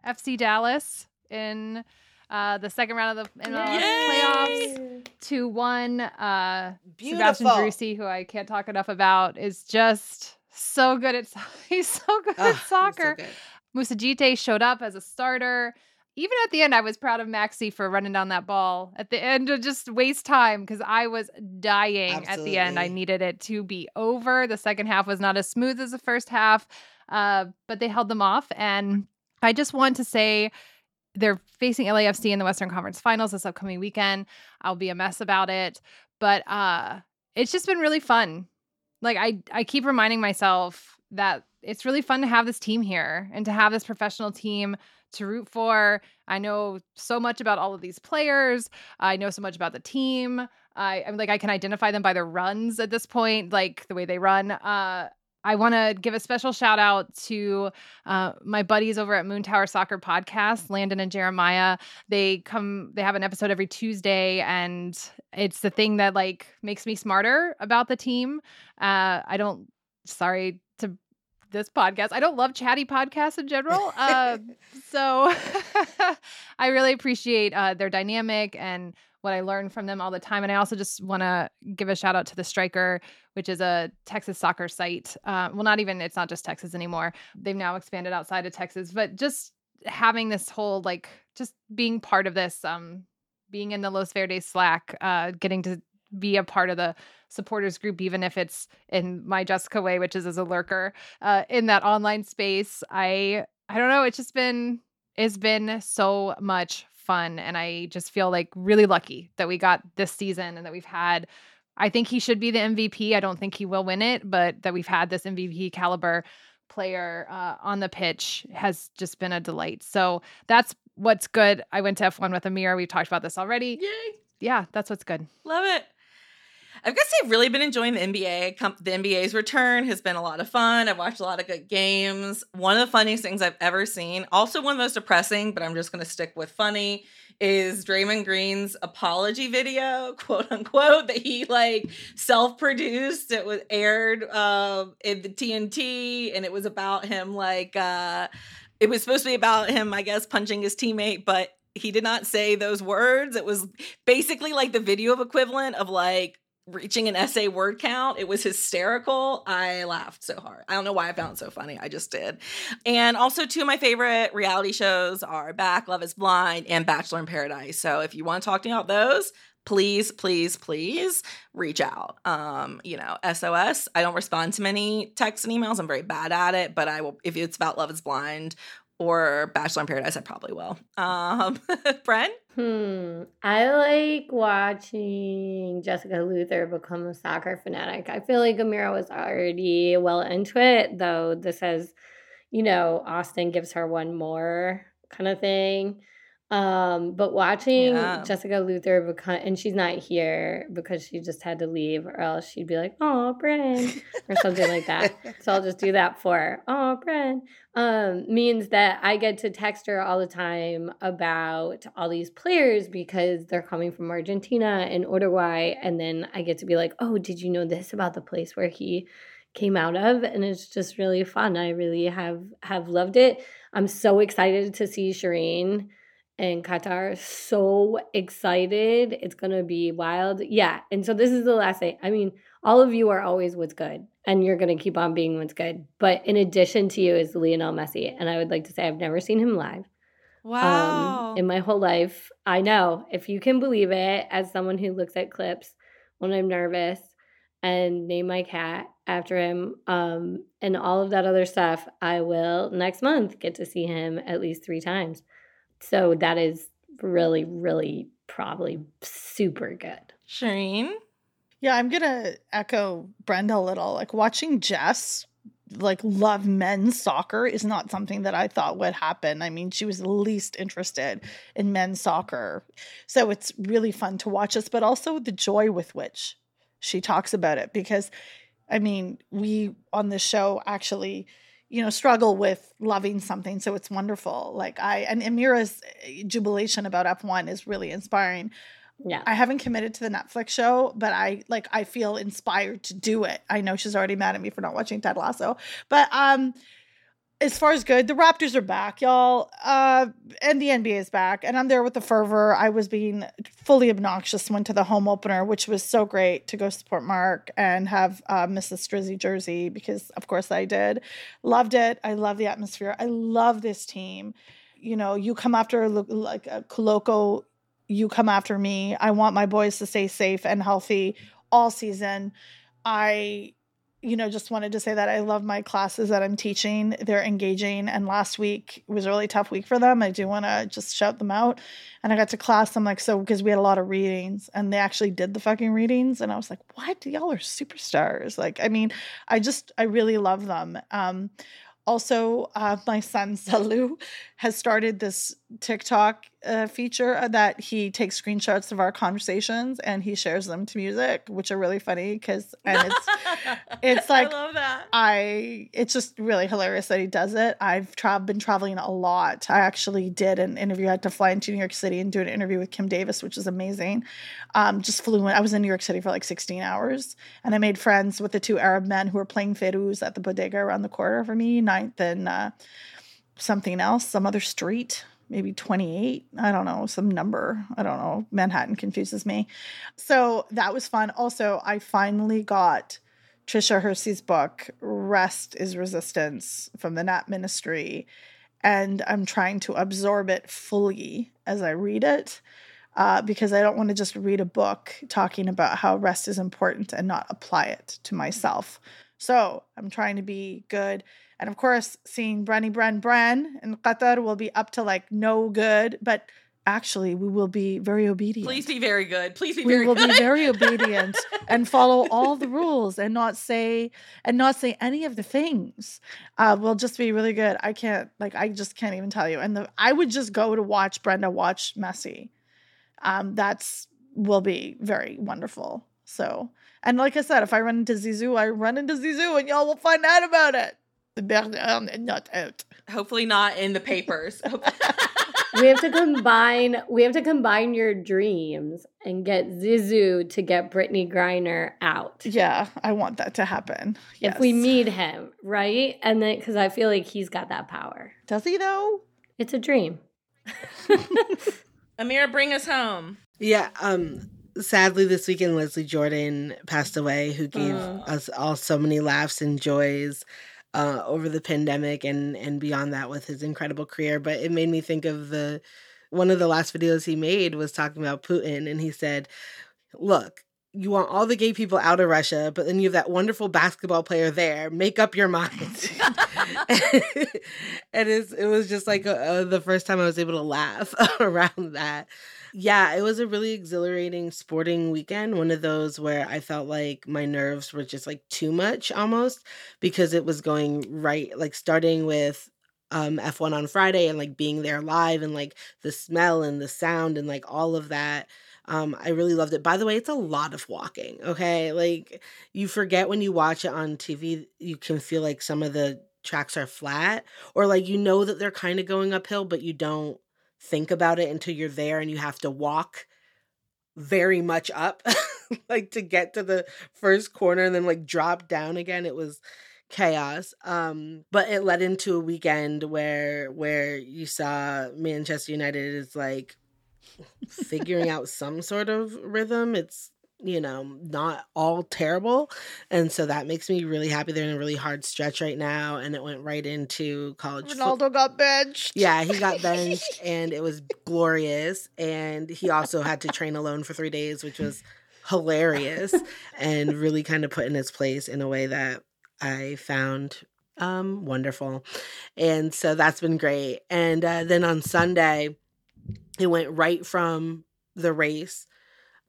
FC Dallas in... the second round of the MLS playoffs, 2-1. Sebastian Drusi, who I can't talk enough about, is just so good at soccer. So Musajite showed up as a starter. Even at the end, I was proud of Maxi for running down that ball. At the end, it just waste time because I was dying. Absolutely. At the end. I needed it to be over. The second half was not as smooth as the first half, but they held them off. And I just want to say, they're facing LAFC in the Western Conference Finals this upcoming weekend. I'll be a mess about it. But it's just been really fun. Like, I keep reminding myself that it's really fun to have this team here and to have this professional team to root for. I know so much about all of these players. I know so much about the team. I'm like, I can identify them by their runs at this point, like the way they run. I want to give a special shout out to my buddies over at Moon Tower Soccer Podcast, Landon and Jeremiah. They have an episode every Tuesday, and it's the thing that like makes me smarter about the team. Sorry to this podcast. I don't love chatty podcasts in general. So I really appreciate their dynamic and what I learn from them all the time. And I also just want to give a shout out to The Striker, which is a Texas soccer site. It's not just Texas anymore. They've now expanded outside of Texas, but just having this whole, like, just being part of this, being in the Los Verdes Slack, getting to be a part of the supporters group, even if it's in my Jessica way, which is as a lurker, in that online space. I don't know. It's been so much fun. And I just feel like really lucky that we got this season and that we've had, I think he should be the MVP. I don't think he will win it, but that we've had this MVP caliber player on the pitch has just been a delight. So that's what's good. I went to F1 with Amira. We've talked about this already. Yay! Yeah, that's what's good. Love it. I've got to say, I've really been enjoying the NBA. The NBA's return has been a lot of fun. I've watched a lot of good games. One of the funniest things I've ever seen, also one of the most depressing, but I'm just going to stick with funny, is Draymond Green's apology video, quote unquote, that he like self-produced. It was aired in the TNT, and it was about him like, it was supposed to be about him, I guess, punching his teammate, but he did not say those words. It was basically like the video of equivalent of like, reaching an essay word count. It was hysterical. I laughed so hard. I don't know why I found it so funny. I just did. And also two of my favorite reality shows are back, Love is Blind and Bachelor in Paradise. So if you want to talk to me about those, please, please, please reach out. SOS. I don't respond to many texts and emails. I'm very bad at it, but I will, if it's about Love is Blind or Bachelor in Paradise, I probably will. Bren? I like watching Jessica Luther become a soccer fanatic. I feel like Amira was already well into it, though this has, Austin gives her one more kind of thing. But watching Jessica Luther and she's not here because she just had to leave, or else she'd be like, "Oh, Bren," or something like that. So I'll just do that for her. "Oh, Bren," means that I get to text her all the time about all these players because they're coming from Argentina and Uruguay, and then I get to be like, "Oh, did you know this about the place where he came out of?" And it's just really fun. I really have loved it. I'm so excited to see Shireen and Qatar, so excited. It's going to be wild. Yeah. And so this is the last thing. I mean, all of you are always what's good, and you're going to keep on being what's good. But in addition to you is Lionel Messi. And I would like to say I've never seen him live. Wow. In my whole life. I know. If you can believe it, as someone who looks at clips when I'm nervous and name my cat after him, and all of that other stuff, I will next month get to see him at least 3 times. So that is really, really probably super good. Shireen? Yeah, I'm going to echo Brenda a little. Like, watching Jess, like, love men's soccer is not something that I thought would happen. I mean, she was the least interested in men's soccer. So it's really fun to watch this, but also the joy with which she talks about it. Because, I mean, we on this show actually – struggle with loving something. So it's wonderful. And Amira's jubilation about F1 is really inspiring. Yeah. I haven't committed to the Netflix show, but I feel inspired to do it. I know she's already mad at me for not watching Ted Lasso, but, as far as good, the Raptors are back, y'all, and the NBA is back, and I'm there with the fervor. I was being fully obnoxious, went to the home opener, which was so great to go support Mark and have Mrs. Strizzy jersey, because, of course, I did. Loved it. I love the atmosphere. I love this team. You come after like a Koloko, you come after me. I want my boys to stay safe and healthy all season. I just wanted to say that I love my classes that I'm teaching. They're engaging. And last week was a really tough week for them. I do want to just shout them out. And I got to class. I'm like, because we had a lot of readings and they actually did the fucking readings. And I was like, what? Y'all are superstars. I really love them. Also, my son, Salu, has started this TikTok feature that he takes screenshots of our conversations and he shares them to music, which are really funny because it's like, I love that. It's just really hilarious that he does it. I've been traveling a lot. I actually did an interview. I had to fly into New York City and do an interview with Kim Davis, which was amazing. Just flew in. I was in New York City for like 16 hours and I made friends with the two Arab men who were playing Fedus at the bodega around the corner for me, 9th and something else, some other street, maybe 28. I don't know, some number. I don't know. Manhattan confuses me. So that was fun. Also, I finally got Tricia Hersey's book, Rest is Resistance, from the Nat Ministry. And I'm trying to absorb it fully as I read it because I don't want to just read a book talking about how rest is important and not apply it to myself. So I'm trying to be good. And of course, seeing Bren in Qatar will be up to like no good, but actually we will be very obedient. Please be very good. Please be very good. We will be very obedient and follow all the rules and not say any of the things. We'll just be really good. I just can't even tell you. And I would just go to watch Brenda watch Messi. That's will be very wonderful. So, and like I said, if I run into Zizou, and y'all will find out about it. Not out. Hopefully not in the papers. We have to combine your dreams and get Zizou to get Brittney Griner out. Yeah, I want that to happen. Yes. If we meet him, right? And then because I feel like he's got that power. Does he though? It's a dream. Amira, bring us home. Yeah. Sadly, this weekend Leslie Jordan passed away, who gave us all so many laughs and joys over the pandemic and beyond that with his incredible career. But it made me think of one of the last videos he made was talking about Putin, and he said, "Look, you want all the gay people out of Russia, but then you have that wonderful basketball player there. Make up your mind." And it was just like the first time I was able to laugh around that. Yeah, it was a really exhilarating sporting weekend. One of those where I felt like my nerves were just like too much almost because it was going right, like starting with F1 on Friday and like being there live and like the smell and the sound and like all of that. I really loved it. By the way, it's a lot of walking, okay? Like you forget when you watch it on TV, you can feel like some of the tracks are flat or like you know that they're kind of going uphill, but you don't think about it until you're there and you have to walk very much up like to get to the first corner and then like drop down again. It was chaos. But it led into a weekend where you saw Manchester United is like figuring out some sort of rhythm. It's, you know, not all terrible. And so that makes me really happy. They're in a really hard stretch right now. And it went right into college. Ronaldo got benched. Yeah, he got benched and it was glorious. And he also had to train alone for 3 days, which was hilarious and really kind of put in his place in a way that I found wonderful. And so that's been great. And then on Sunday, it went right from the race,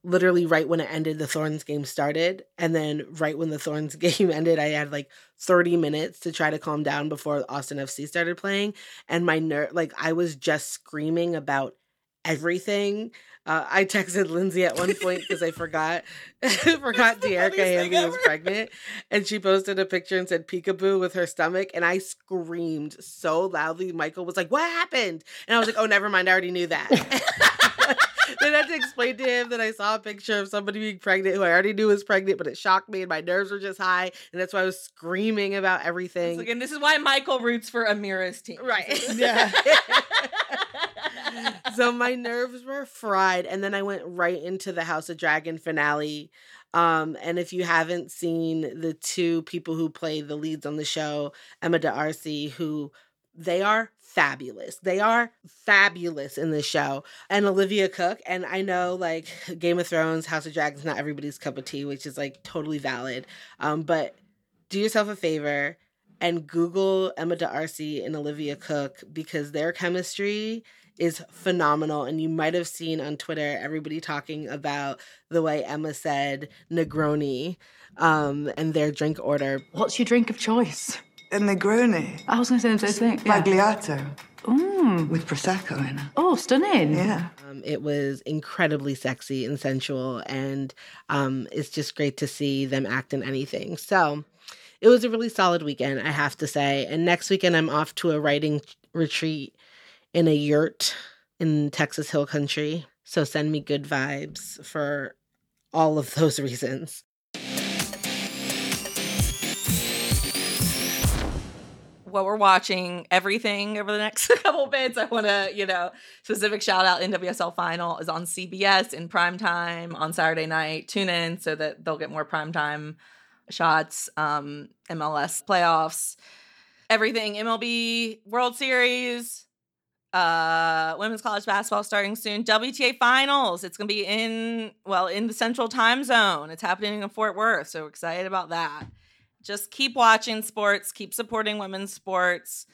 literally right when it ended, the Thorns game started. And then right when the Thorns game ended, I had like 30 minutes to try to calm down before Austin FC started playing. And my nerve, like I was just screaming about everything. I texted Lindsay at one point because I forgot De'Erica Hamby was pregnant. And she posted a picture and said peekaboo with her stomach. And I screamed so loudly. Michael was like, "What happened?" And I was like, "Oh, never mind. I already knew that." Then I had to explain to him that I saw a picture of somebody being pregnant who I already knew was pregnant, but it shocked me and my nerves were just high. And that's why I was screaming about everything. Like, and this is why Michael roots for Amira's team. Right. Yeah. So my nerves were fried. And then I went right into the House of Dragon finale. And if you haven't seen the two people who play the leads on the show, Emma D'Arcy, who they are fabulous. They are fabulous in this show. And Olivia Cook. And I know like Game of Thrones, House of Dragons, not everybody's cup of tea, which is like totally valid. But do yourself a favor and Google Emma D'Arcy and Olivia Cook because their chemistry is phenomenal. And you might have seen on Twitter, everybody talking about the way Emma said Negroni and their drink order. What's your drink of choice? A Negroni. I was going to say the same thing. Magliato. Mm. With Prosecco in it. Oh, stunning. Yeah. It was incredibly sexy and sensual, and it's just great to see them act in anything. So it was a really solid weekend, I have to say. And next weekend, I'm off to a writing retreat in a yurt in Texas Hill Country. So send me good vibes for all of those reasons. What we're watching, everything over the next couple bits. I want to, specific shout out, NWSL Final is on CBS in primetime on Saturday night. Tune in so that they'll get more primetime shots. MLS playoffs, everything. MLB World Series, women's college basketball starting soon. WTA Finals. It's going to be in the Central Time Zone. It's happening in Fort Worth. So we're excited about that. Just keep watching sports, keep supporting women's sports,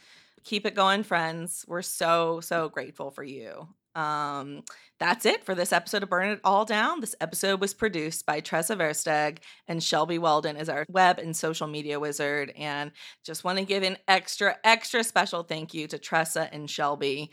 keep it going, friends. We're so, so grateful for you. That's it for this episode of Burn It All Down. This episode was produced by Tressa Versteg, and Shelby Weldon is our web and social media wizard. And just want to give an extra, extra special thank you to Tressa and Shelby.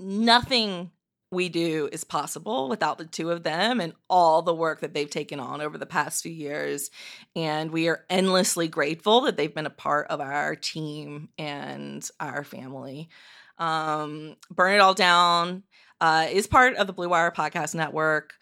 Nothing we do is possible without the two of them and all the work that they've taken on over the past few years. And we are endlessly grateful that they've been a part of our team and our family. Burn It All Down is part of the Blue Wire Podcast Network.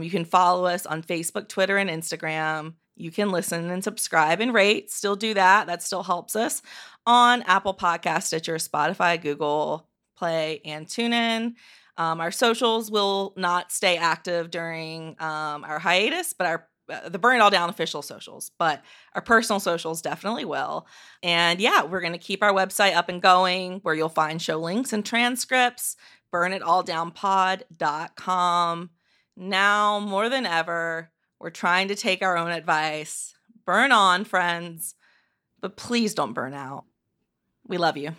You can follow us on Facebook, Twitter, and Instagram. You can listen and subscribe and rate. Still do that. That still helps us on Apple Podcasts, Stitcher, Spotify, Google Play, and TuneIn. Our socials will not stay active during our hiatus, but the Burn It All Down official socials, but our personal socials definitely will. And yeah, we're going to keep our website up and going, where you'll find show links and transcripts, burnitalldownpod.com. Now more than ever, we're trying to take our own advice. Burn on, friends, but please don't burn out. We love you.